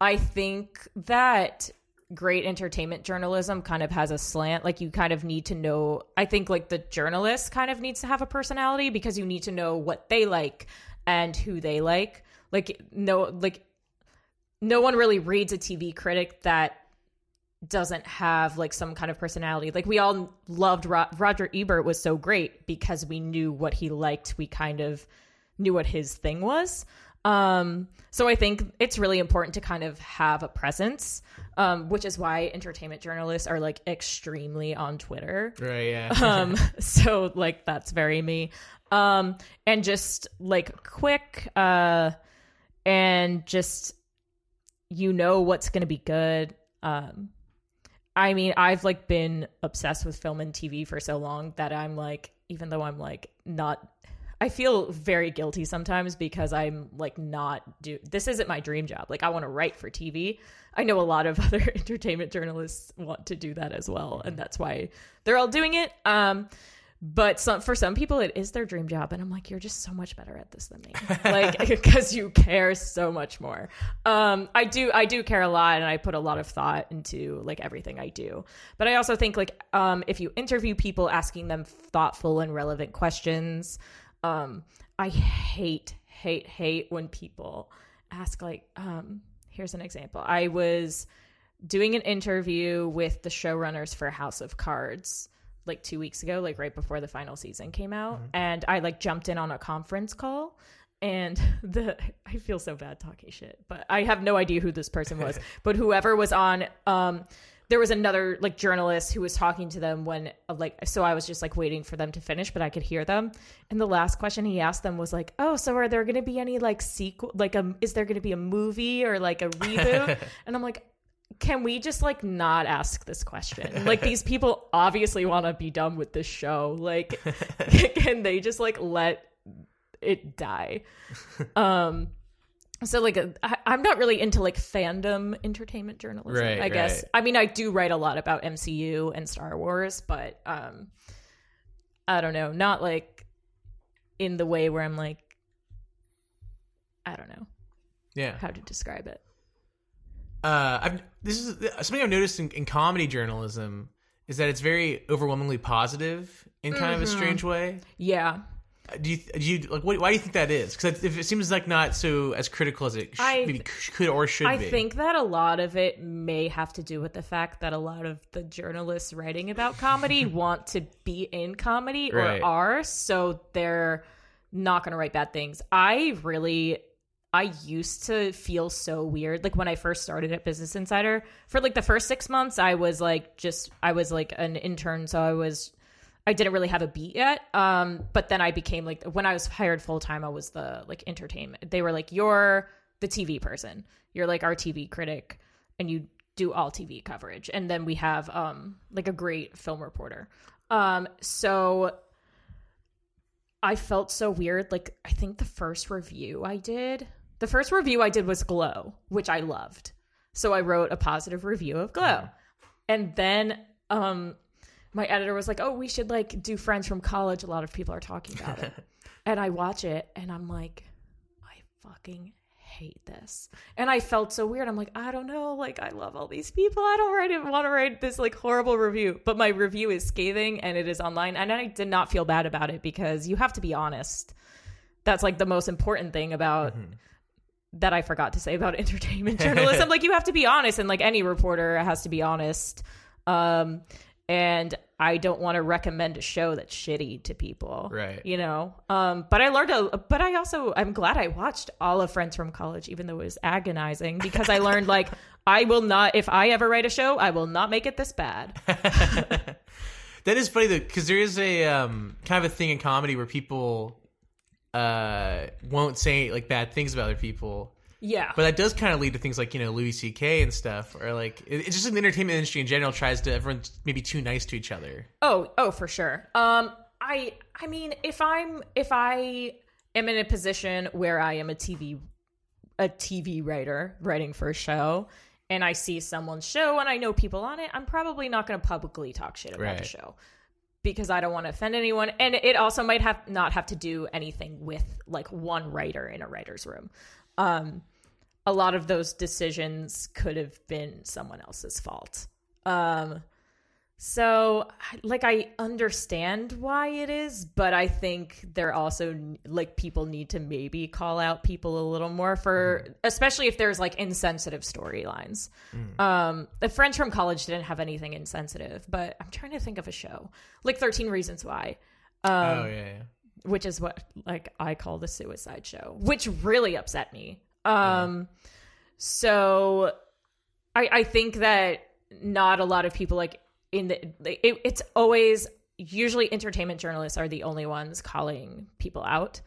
I think that great entertainment journalism kind of has a slant. Like you kind of need to know, I think like the journalist kind of needs to have a personality, because you need to know what they like and who they like. Like no, like no one really reads a T V critic that doesn't have like some kind of personality. Like we all loved Ro- Roger Ebert was so great because we knew what he liked. We kind of knew what his thing was. Um, so I think it's really important to kind of have a presence, um, which is why entertainment journalists are like extremely on Twitter. Right. Yeah. um, so like, that's very me. Um, and just like quick, uh, and just, you know what's going to be good. Um, I mean, I've like been obsessed with film and T V for so long that I'm like, even though I'm like not, I feel very guilty sometimes because I'm like not do this isn't my dream job. Like I want to write for T V. I know a lot of other entertainment journalists want to do that as well, and that's why they're all doing it. Um, But some, for some people, it is their dream job. And I'm like, you're just so much better at this than me. Like, because you care so much more. Um, I do I do care a lot. And I put a lot of thought into, like, everything I do. But I also think, like, um, if you interview people, asking them thoughtful and relevant questions. Um, I hate, hate, hate when people ask, like, um, here's an example. I was doing an interview with the showrunners for House of Cards like two weeks ago, like right before the final season came out. Mm-hmm. And I like jumped in on a conference call, and the, I feel so bad talking shit, but I have no idea who this person was, but whoever was on, um, there was another like journalist who was talking to them when like, so I was just like waiting for them to finish, but I could hear them. And the last question he asked them was like, oh, so are there going to be any like sequel, like, um, is there going to be a movie or like a reboot? And I'm like, can we just like not ask this question? Like these people obviously want to be done with this show. Like, can they just like let it die? Um, so like a, I, I'm not really into like fandom entertainment journalism, right, I guess. Right. I mean, I do write a lot about M C U and Star Wars, but um, I don't know, not like in the way where I'm like, I don't know, yeah, how to describe it. Uh, I've, this is something I've noticed in, in comedy journalism is that it's very overwhelmingly positive in kind mm-hmm. of a strange way. Yeah. Uh, do you do you like? What, why do you think that is? Because it seems like not so as critical as it sh- I, maybe could or should I be. I think that a lot of it may have to do with the fact that a lot of the journalists writing about comedy want to be in comedy right. or are, so they're not going to write bad things. I really. I used to feel so weird. Like when I first started at Business Insider, for like the first six months, I was like just I was like an intern, so I was I didn't really have a beat yet. Um, but then I became like when I was hired full time, I was the like entertainment. They were like, you're the T V person. You're like our T V critic, and you do all T V coverage. And then we have um like a great film reporter. Um, so I felt so weird. Like I think the first review I did. The first review I did was Glow, which I loved. So I wrote a positive review of Glow. And then um, my editor was like, oh, we should like do Friends from College. A lot of people are talking about it. And I watch it and I'm like, I fucking hate this. And I felt so weird. I'm like, I don't know. Like, I love all these people. I don't write, want to write this like horrible review. But my review is scathing and it is online. And I did not feel bad about it because you have to be honest. That's like the most important thing about... Mm-hmm. that I forgot to say about entertainment journalism. Like you have to be honest, and like any reporter has to be honest. Um, and I don't want to recommend a show that's shitty to people. Right. You know? Um, but I learned, a, but I also, I'm glad I watched all of Friends from College, even though it was agonizing because I learned like, I will not, if I ever write a show, I will not make it this bad. That is funny though. Cause there is a, um, kind of a thing in comedy where people, Uh, won't say like bad things about other people. Yeah. But that does kind of lead to things like, you know, Louis C K and stuff, or like it's just the entertainment industry in general tries to everyone's maybe too nice to each other. Oh, oh, for sure. Um, I, I mean, if I'm, if I am in a position where I am a T V, a T V writer writing for a show, and I see someone's show and I know people on it, I'm probably not going to publicly talk shit about right. the show. Because I don't want to offend anyone. And it also might have not have to do anything with like one writer in a writer's room. Um, a lot of those decisions could have been someone else's fault. Um, so like I understand why it is, but I think they're also like people need to maybe call out people a little more for, mm. especially if there's like insensitive storylines. Mm. Um, the Friends from College didn't have anything insensitive, but I'm trying to think of a show like thirteen Reasons Why. Um, oh yeah, yeah. Which is what like I call the suicide show, which really upset me. Um, yeah. So I, I think that not a lot of people like, in the it, it's always usually entertainment journalists are the only ones calling people out,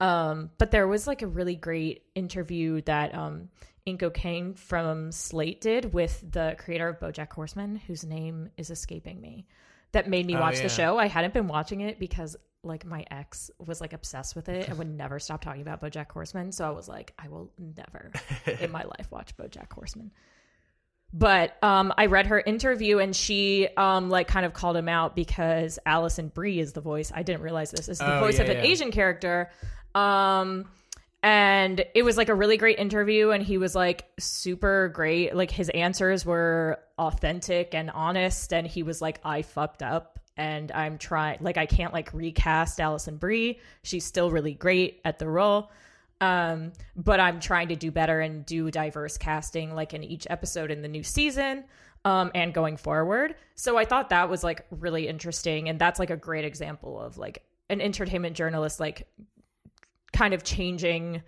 um but there was like a really great interview that um Inko Kang from Slate did with the creator of BoJack Horseman, whose name is escaping me, that made me watch oh, yeah. the show. I hadn't been watching it because like my ex was like obsessed with it and would never stop talking about BoJack Horseman, so I was like, I will never in my life watch BoJack Horseman. But um, I read her interview and she um, like kind of called him out because Allison Brie is the voice. I didn't realize this is the oh, voice yeah, of an yeah. Asian character. Um, and it was like a really great interview and he was like super great. Like his answers were authentic and honest. And he was like, I fucked up and I'm trying, like, I can't like recast Allison Brie. She's still really great at the role. Um, but I'm trying to do better and do diverse casting like in each episode in the new season, um, and going forward. So I thought that was like really interesting. And that's like a great example of like an entertainment journalist, like kind of changing,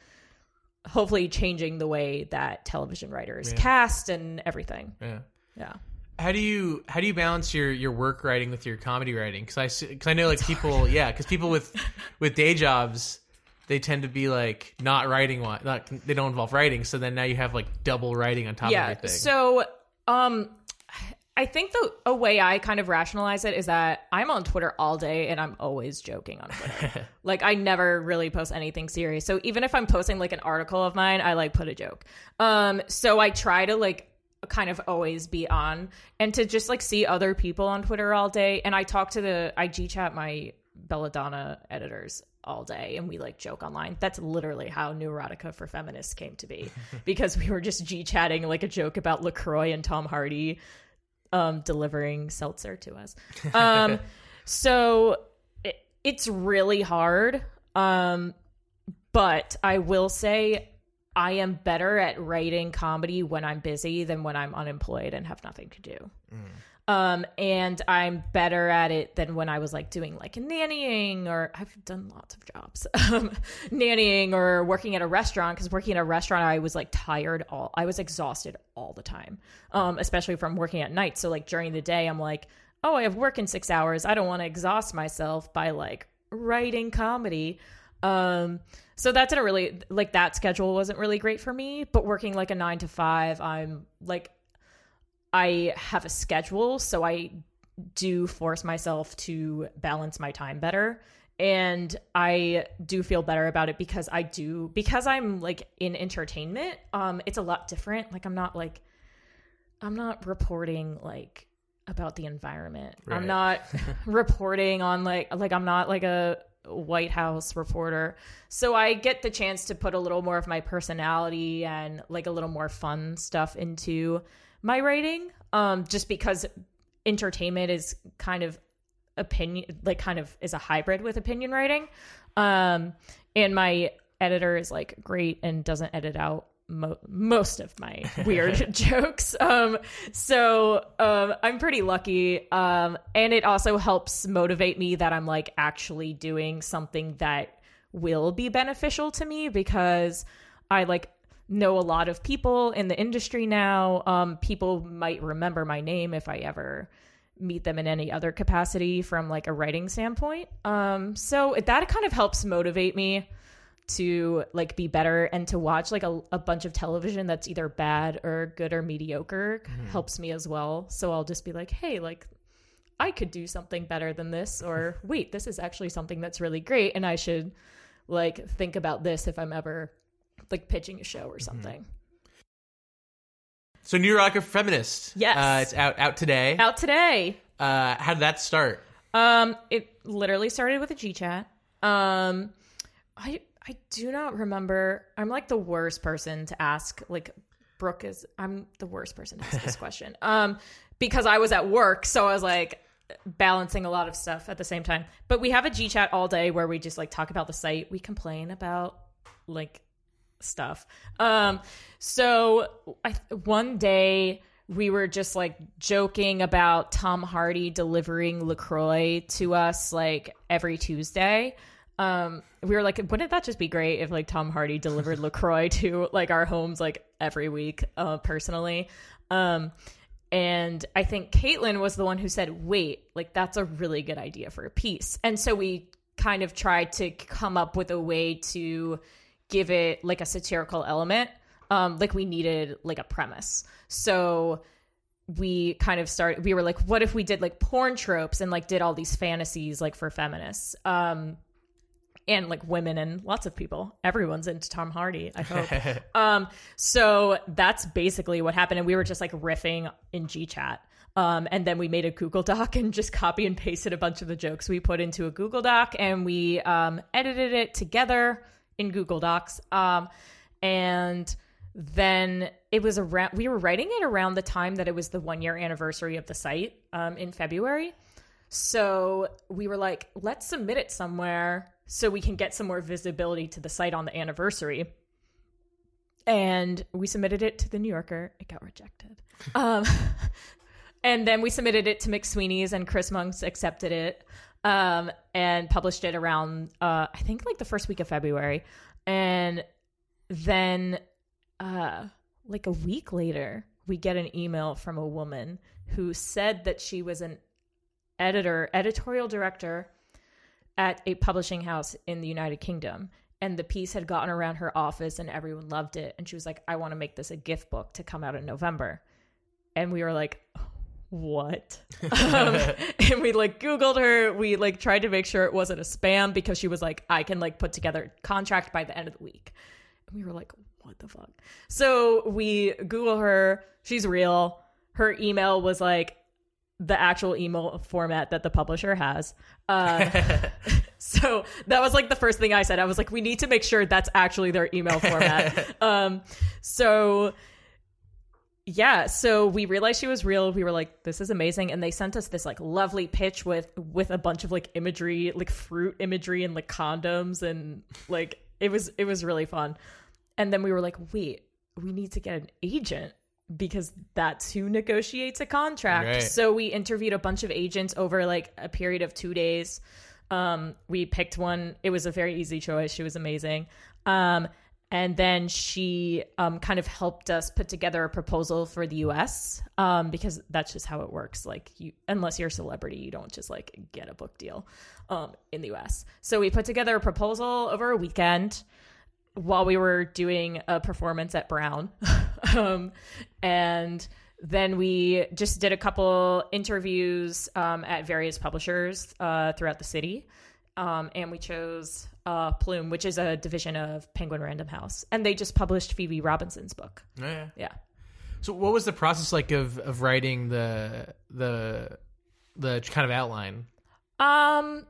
hopefully changing the way that television writers yeah. cast and everything. Yeah. Yeah. How do you, how do you balance your, your work writing with your comedy writing? Cause I, cause I know like it's people, hard. yeah. Cause people with, with day jobs, they tend to be like not writing, not, they don't involve writing. So then now you have like double writing on top yeah. of everything. So um, I think the a way I kind of rationalize it is that I'm on Twitter all day and I'm always joking on Twitter. Like I never really post anything serious. So even if I'm posting like an article of mine, I like put a joke. Um, so I try to like kind of always be on and to just like see other people on Twitter all day. And I talk to the I G chat, my Belladonna editors all day, and we like joke online. That's literally how New Erotica for Feminists came to be, because we were just G-chatting like a joke about LaCroix and Tom Hardy um delivering seltzer to us. Um so it, it's really hard, um but I will say I am better at writing comedy when I'm busy than when I'm unemployed and have nothing to do. Mm. Um, and I'm better at it than when I was like doing like nannying, or I've done lots of jobs, um, nannying or working at a restaurant. Cause working at a restaurant, I was like tired all, I was exhausted all the time. Um, especially from working at night. So like during the day, I'm like, oh, I have work in six hours. I don't want to exhaust myself by like writing comedy. Um, so that didn't really, like that schedule wasn't really great for me, but working like a nine to five, I'm like, I have a schedule, so I do force myself to balance my time better. And I do feel better about it because I do, because I'm like in entertainment, um, it's a lot different. Like I'm not like, I'm not reporting like about the environment. Right. I'm not reporting on like, like I'm not like a White House reporter. So I get the chance to put a little more of my personality and like a little more fun stuff into my writing, um, just because entertainment is kind of opinion, like kind of is a hybrid with opinion writing. Um, and my editor is like great and doesn't edit out mo- most of my weird jokes. Um, so um, I'm pretty lucky. Um, and it also helps motivate me that I'm like actually doing something that will be beneficial to me, because I like know a lot of people in the industry now. Um, people might remember my name if I ever meet them in any other capacity from like a writing standpoint. Um, so that kind of helps motivate me to like be better, and to watch like a, a bunch of television that's either bad or good or mediocre mm. helps me as well. So I'll just be like, hey, like I could do something better than this, or wait, this is actually something that's really great, and I should like think about this if I'm ever like pitching a show or something. Mm-hmm. So New Erotica for Feminists. Yes. Uh, it's out, out today. Out today. Uh, how did that start? Um, it literally started with a G-chat. Um, I I do not remember. I'm like the worst person to ask. Like Brooke is, I'm the worst person to ask this question. Um, because I was at work, so I was like balancing a lot of stuff at the same time. But we have a G-chat all day where we just like talk about the site. We complain about like stuff. Um, so I, one day we were just like joking about Tom Hardy delivering LaCroix to us like every Tuesday. Um, we were like, wouldn't that just be great if like Tom Hardy delivered LaCroix to like our homes like every week, uh, personally. Um, and I think Caitlin was the one who said, wait, like that's a really good idea for a piece. And so we kind of tried to come up with a way to give it like a satirical element. Um, like we needed like a premise. So we kind of started, we were like, what if we did like porn tropes and like did all these fantasies like for feminists, um, and like women and lots of people, everyone's into Tom Hardy, I hope. um, so that's basically what happened. And we were just like riffing in G-chat. Um, and then we made a Google Doc and just copy and pasted a bunch of the jokes we put into a Google Doc, and we, um, edited it together in Google Docs. Um, and then it was around, we were writing it around the time that it was the one year anniversary of the site, um, in February. So we were like, let's submit it somewhere so we can get some more visibility to the site on the anniversary. And we submitted it to The New Yorker. It got rejected. Um, and then we submitted it to McSweeney's, and Chris Monks accepted it. Um, and published it around, uh, I think like the first week of February. And then, uh, like a week later, we get an email from a woman who said that she was an editor, editorial director at a publishing house in the United Kingdom. And the piece had gotten around her office and everyone loved it. And she was like, I want to make this a gift book to come out in November. And we were like, oh, what? um, and we like Googled her. We like tried to make sure it wasn't a spam, because she was like, I can like put together a contract by the end of the week. And we were like, what the fuck? So we Google her. She's real. Her email was like the actual email format that the publisher has. Uh, so that was like the first thing I said. I was like, we need to make sure that's actually their email format. um, so Yeah. So we realized she was real. We were like, this is amazing. And they sent us this like lovely pitch with, with a bunch of like imagery, like fruit imagery and like condoms. And like, it was, it was really fun. And then we were like, wait, we need to get an agent. because that's who negotiates a contract. Right. So we interviewed a bunch of agents over like a period of two days. Um, we picked one. It was a very easy choice. She was amazing. Um, and then she um, kind of helped us put together a proposal for the U S um, because that's just how it works. Like, you, unless you're a celebrity, you don't just like get a book deal um, in the U S. So we put together a proposal over a weekend while we were doing a performance at Brown. um, and then we just did a couple interviews um, at various publishers uh, throughout the city. Um, and we chose uh, Plume, which is a division of Penguin Random House. And they just published Phoebe Robinson's book. Oh, yeah. Yeah. So what was the process like of, of writing the, the, the kind of outline? Um,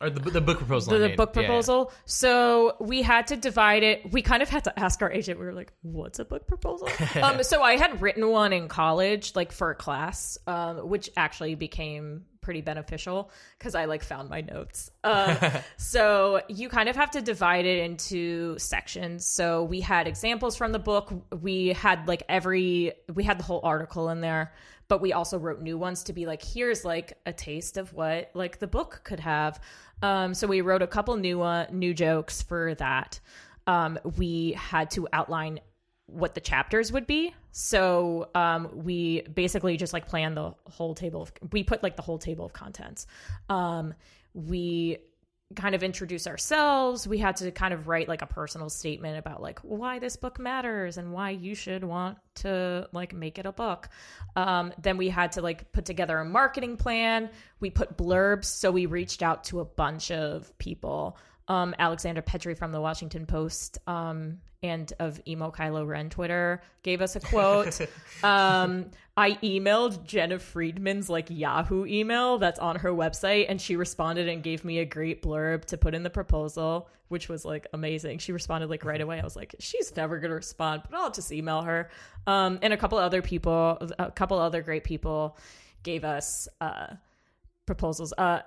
Or the, the book proposal. The, the book proposal. Yeah, yeah. So we had to divide it. We kind of had to ask our agent. We were like, what's a book proposal? um, so I had written one in college, like for a class, um, which actually became pretty beneficial because I like found my notes. Um, so you kind of have to divide it into sections. So we had examples from the book. We had like every, we had the whole article in there. But we also wrote new ones to be like, here's like a taste of what like the book could have. Um, so we wrote a couple new uh, new jokes for that. Um, we had to outline what the chapters would be. So um, we basically just like planned the whole table. Of, we put like the whole table of contents. Um, we kind of introduce ourselves. We had to kind of write like a personal statement about like why this book matters and why you should want to like make it a book. Um, then we had to like put together a marketing plan. We put blurbs. So we reached out to a bunch of people. Um, Alexander Petrie from the Washington Post um, and of Emo Kylo Ren Twitter gave us a quote. um, I emailed Jenna Friedman's like Yahoo email that's on her website, and she responded and gave me a great blurb to put in the proposal, which was like amazing. She responded like right away. I was like, she's never going to respond, but I'll just email her. Um, and a couple other people, a couple other great people gave us uh proposals uh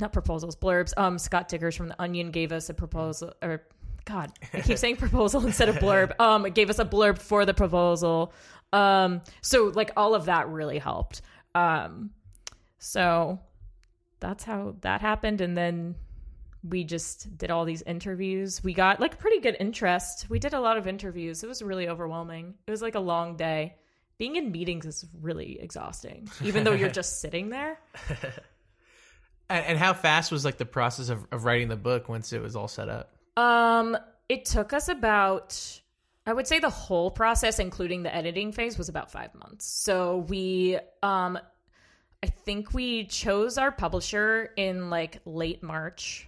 not proposals blurbs. um Scott Diggers from The Onion gave us a proposal, or god I keep saying proposal instead of blurb. Um it gave us a blurb for the proposal. Um so like all of that really helped. Um so that's how that happened. And then we just did all these interviews. We got like pretty good interest. We did a lot of interviews. It was really overwhelming. It was like a long day. Being in meetings is really exhausting, even though you're just sitting there. And how fast was like the process of, of writing the book once it was all set up? Um, it took us about, I would say the whole process, including the editing phase, was about five months. So we, um, I think we chose our publisher in like late March,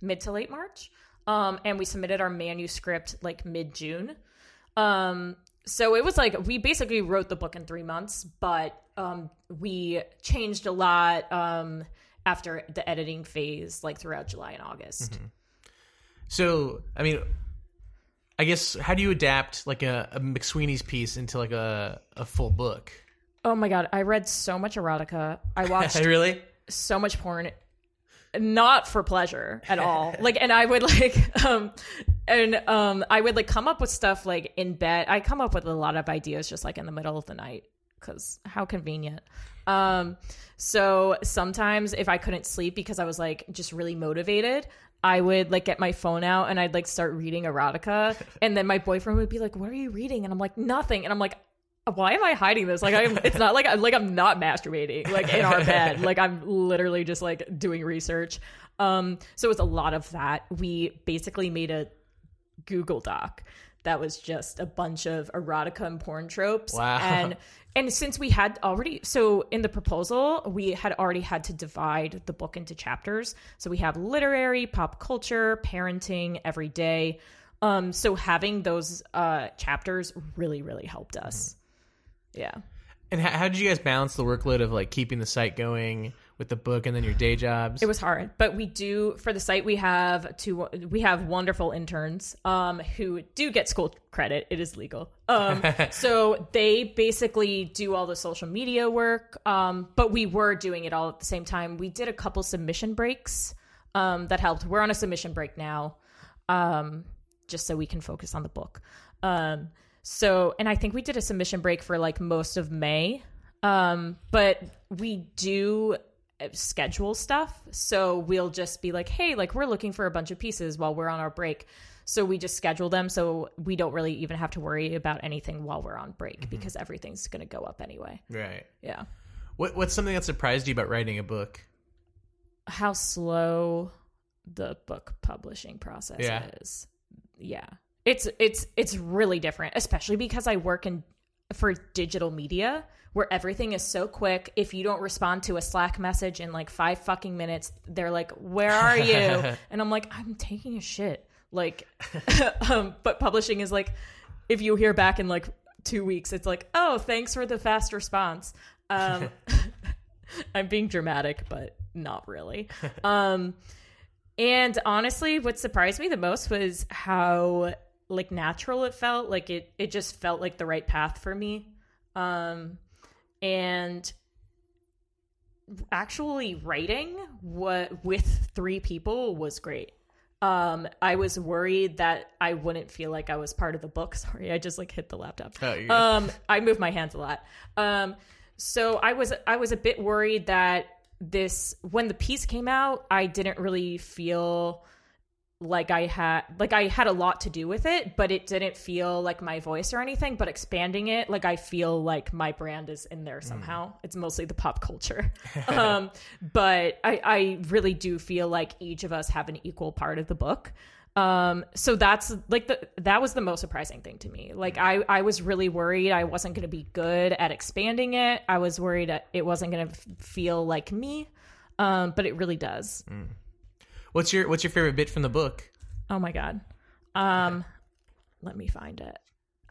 mid to late March. Um, and we submitted our manuscript like mid-June. Um, so it was like, we basically wrote the book in three months, but, um, we changed a lot, um, after the editing phase, like throughout July and August. Mm-hmm. So, I mean, I guess, how do you adapt like a, a McSweeney's piece into like a, a full book? Oh my God. I read so much erotica. I watched really so much porn, not for pleasure at all. Like, and I would like, um, and um, I would like come up with stuff like in bed. I come up with a lot of ideas just like in the middle of the night. Because how convenient. Um, so sometimes if I couldn't sleep because I was like just really motivated, I would like get my phone out and I'd like start reading erotica. And then my boyfriend would be like, what are you reading? And I'm like, nothing. And I'm like, why am I hiding this? Like, I'm, it's not like I'm like, I'm not masturbating like in our bed. Like I'm literally just like doing research. Um, so it was a lot of that. We basically made a Google Doc that was just a bunch of erotica and porn tropes. Wow. And, and since we had already, so in the proposal, we had already had to divide the book into chapters. So we have literary, pop culture, parenting, everyday. Um, so having those uh, chapters really, really helped us. Mm-hmm. Yeah. And how, how did you guys balance the workload of like keeping the site going with the book and then your day jobs? It was hard, but we do, for the site, we have two, we have wonderful interns um, who do get school credit. It is legal. Um, so they basically do all the social media work, um, but we were doing it all at the same time. We did a couple submission breaks um, that helped. We're on a submission break now um, just so we can focus on the book. Um, So, and I think we did a submission break for like most of May, um, but we do schedule stuff. So we'll just be like, hey, like we're looking for a bunch of pieces while we're on our break. So we just schedule them. So we don't really even have to worry about anything while we're on break mm-hmm. because everything's going to go up anyway. Right. Yeah. What What's something that surprised you about writing a book? How slow the book publishing process yeah. is. Yeah. It's, it's, it's really different, especially because I work in for digital media where everything is so quick. If you don't respond to a Slack message in like five fucking minutes, they're like, where are you? And I'm like, I'm taking a shit. Like, um, but publishing is like, if you hear back in like two weeks, it's like, oh, thanks for the fast response. Um, I'm being dramatic, but not really. Um, and honestly, what surprised me the most was how like natural it felt. Like it, it just felt like the right path for me. Um, and actually writing what with three people was great. Um, I was worried that I wouldn't feel like I was part of the book. Sorry, I just like hit the laptop. Oh, yeah. Um, I move my hands a lot. Um, so I was I was a bit worried that this when the piece came out, I didn't really feel like I had like I had a lot to do with it, but it didn't feel like my voice or anything. But expanding it, like I feel like my brand is in there somehow. Mm. It's mostly the pop culture. um, but I, I really do feel like each of us have an equal part of the book. Um, so that's like the that was the most surprising thing to me. Like I, I was really worried I wasn't going to be good at expanding it. I was worried that it wasn't going to feel like me. Um, but it really does. Mm. What's your What's your favorite bit from the book? Oh my god, um, okay. Let me find it.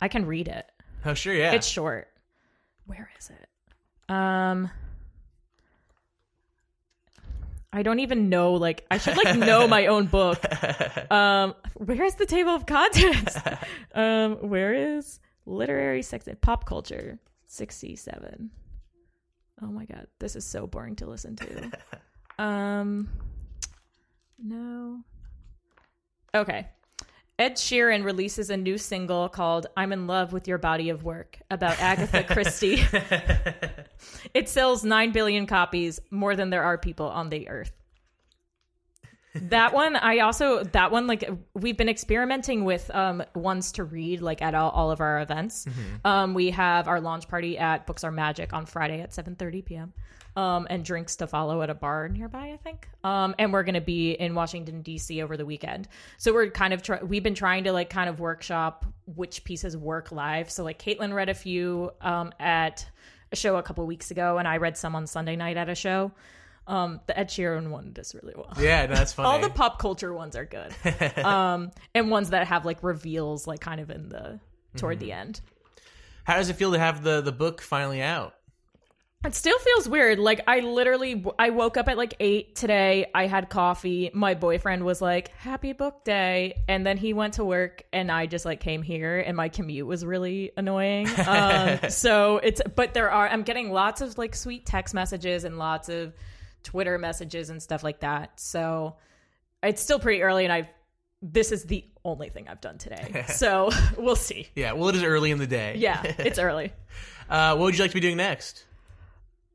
I can read it. Oh sure, yeah. It's short. Where is it? Um, I don't even know. Like I should like know my own book. Um, where is the table of contents? um, where is literary section? Pop culture sixty-seven. Oh my god, this is so boring to listen to. Um. No. Okay. Ed Sheeran releases a new single called I'm in Love with Your Body of Work about Agatha Christie. It sells nine billion copies, more than there are people on the earth. That one, I also, that one, like we've been experimenting with um, ones to read like at all, all of our events. Mm-hmm. Um, we have our launch party at Books Are Magic on Friday at seven thirty p.m. Um, and drinks to follow at a bar nearby, I think. Um, and we're going to be in Washington, D C over the weekend. So we're kind of, try- we've been trying to like kind of workshop which pieces work live. So like Caitlin read a few um, at a show a couple weeks ago, and I read some on Sunday night at a show. Um, the Ed Sheeran one does really well. Yeah, no, that's funny. All the pop culture ones are good. um, and ones that have like reveals like kind of in the, toward mm-hmm. the end. How does it feel to have the, the book finally out? It still feels weird. Like I literally, I woke up at like eight today. I had coffee. My boyfriend was like, happy book day. And then he went to work and I just like came here and my commute was really annoying. Um, so it's, but there are, I'm getting lots of like sweet text messages and lots of Twitter messages and stuff like that. So it's still pretty early and I've, this is the only thing I've done today. So we'll see. Yeah. Well, it is early in the day. Yeah. It's early. uh, what would you like to be doing next?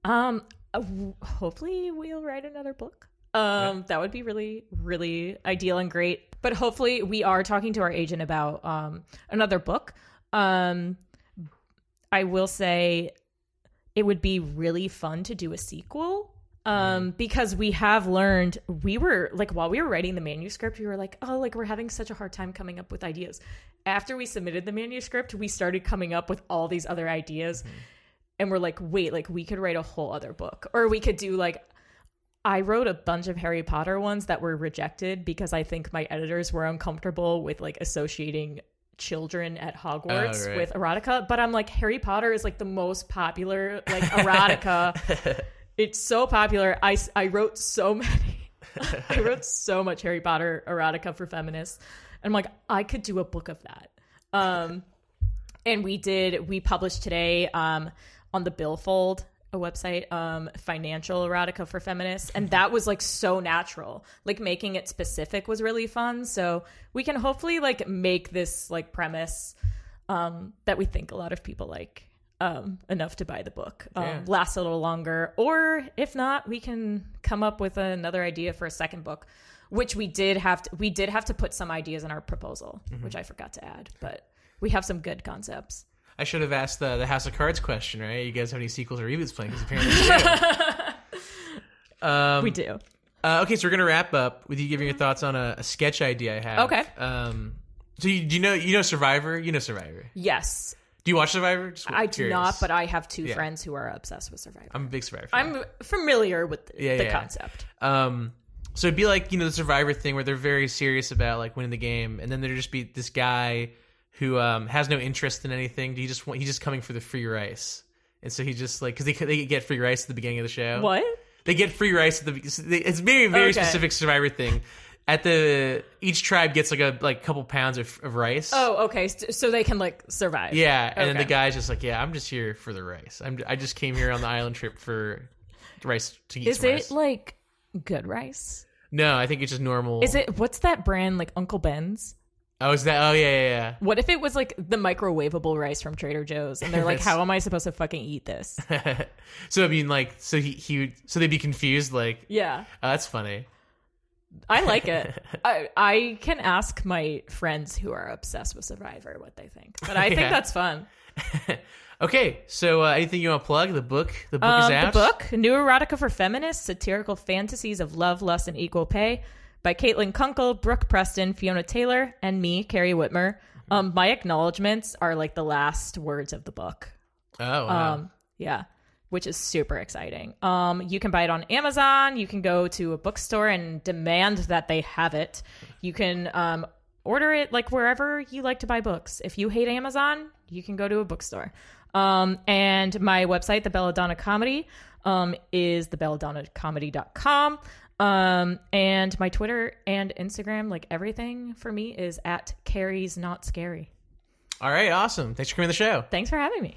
Um, hopefully we'll write another book. Um, yeah. That would be really, really ideal and great. But hopefully we are talking to our agent about, um, another book. Um, I will say it would be really fun to do a sequel. Um, because we have learned we were like, while we were writing the manuscript, we were like, oh, like we're having such a hard time coming up with ideas. After we submitted the manuscript, we started coming up with all these other ideas. Mm-hmm. And we're like, wait, like we could write a whole other book, or we could do like, I wrote a bunch of Harry Potter ones that were rejected because I think my editors were uncomfortable with like associating children at Hogwarts oh, right. with erotica. But I'm like, Harry Potter is like the most popular like erotica. It's so popular. I, I wrote so many, I wrote so much Harry Potter erotica for feminists. And I'm like, I could do a book of that. Um, and we did, we published today, um, on the Billfold, a website, um, financial erotica for feminists. And that was like so natural, like making it specific was really fun. So we can hopefully like make this like premise, um, that we think a lot of people like um, enough to buy the book. Um, yeah. Lasts a little longer. Or if not, we can come up with another idea for a second book, which we did have to, we did have to put some ideas in our proposal, mm-hmm. which I forgot to add, but we have some good concepts. I should have asked the, the House of Cards question, right? You guys have any sequels or reboots playing? Because apparently we do. um, we do. Uh, okay, so we're going to wrap up with you giving your thoughts on a, a sketch idea I have. Okay. Um, so you, do you know you know Survivor? You know Survivor. Yes. Do you watch Survivor? Just I curious. do not, but I have two yeah. friends who are obsessed with Survivor. I'm a big Survivor fan. I'm familiar with the, yeah, the yeah, concept. Yeah. Um, so it'd be like, you know, the Survivor thing where they're very serious about like winning the game, and then there'd just be this guy who um, has no interest in anything. He just want, he's just coming for the free rice. And so he just like, because they, they get free rice at the beginning of the show. What? They get free rice at the beginning. It's very, very okay. specific Survivor thing. At the, each tribe gets like a like couple pounds of, of rice. Oh, okay. So they can like survive. Yeah. And okay. then the guy's just like, yeah, I'm just here for the rice. I'm, I just came here on the island trip for rice to eat. Is some it rice. Like good rice? No, I think it's just normal. Is it, what's that brand like Uncle Ben's? Oh, is that? Oh, yeah, yeah, yeah. What if it was like the microwavable rice from Trader Joe's, and they're like, "How am I supposed to fucking eat this?" So I mean, like, so he, he would, so they'd be confused, like, yeah, oh, that's funny. I like it. I I can ask my friends who are obsessed with Survivor what they think, but I yeah. think that's fun. Okay, so uh, anything you want to plug? The book, the book um, is out. The book, New Erotica for Feminists: Satirical Fantasies of Love, Lust, and Equal Pay, by Caitlin Kunkel, Brooke Preston, Fiona Taylor, and me, Carrie Wittmer. Um, my acknowledgements are like the last words of the book. Oh, wow. Um, yeah, which is super exciting. Um, you can buy it on Amazon. You can go to a bookstore and demand that they have it. You can um, order it like wherever you like to buy books. If you hate Amazon, you can go to a bookstore. Um, and my website, The Belladonna Comedy, um, is the belladonna comedy dot com. Um, and my Twitter and Instagram, like everything for me, is at Carrie's Not Scary. All right. Awesome. Thanks for coming on the show. Thanks for having me.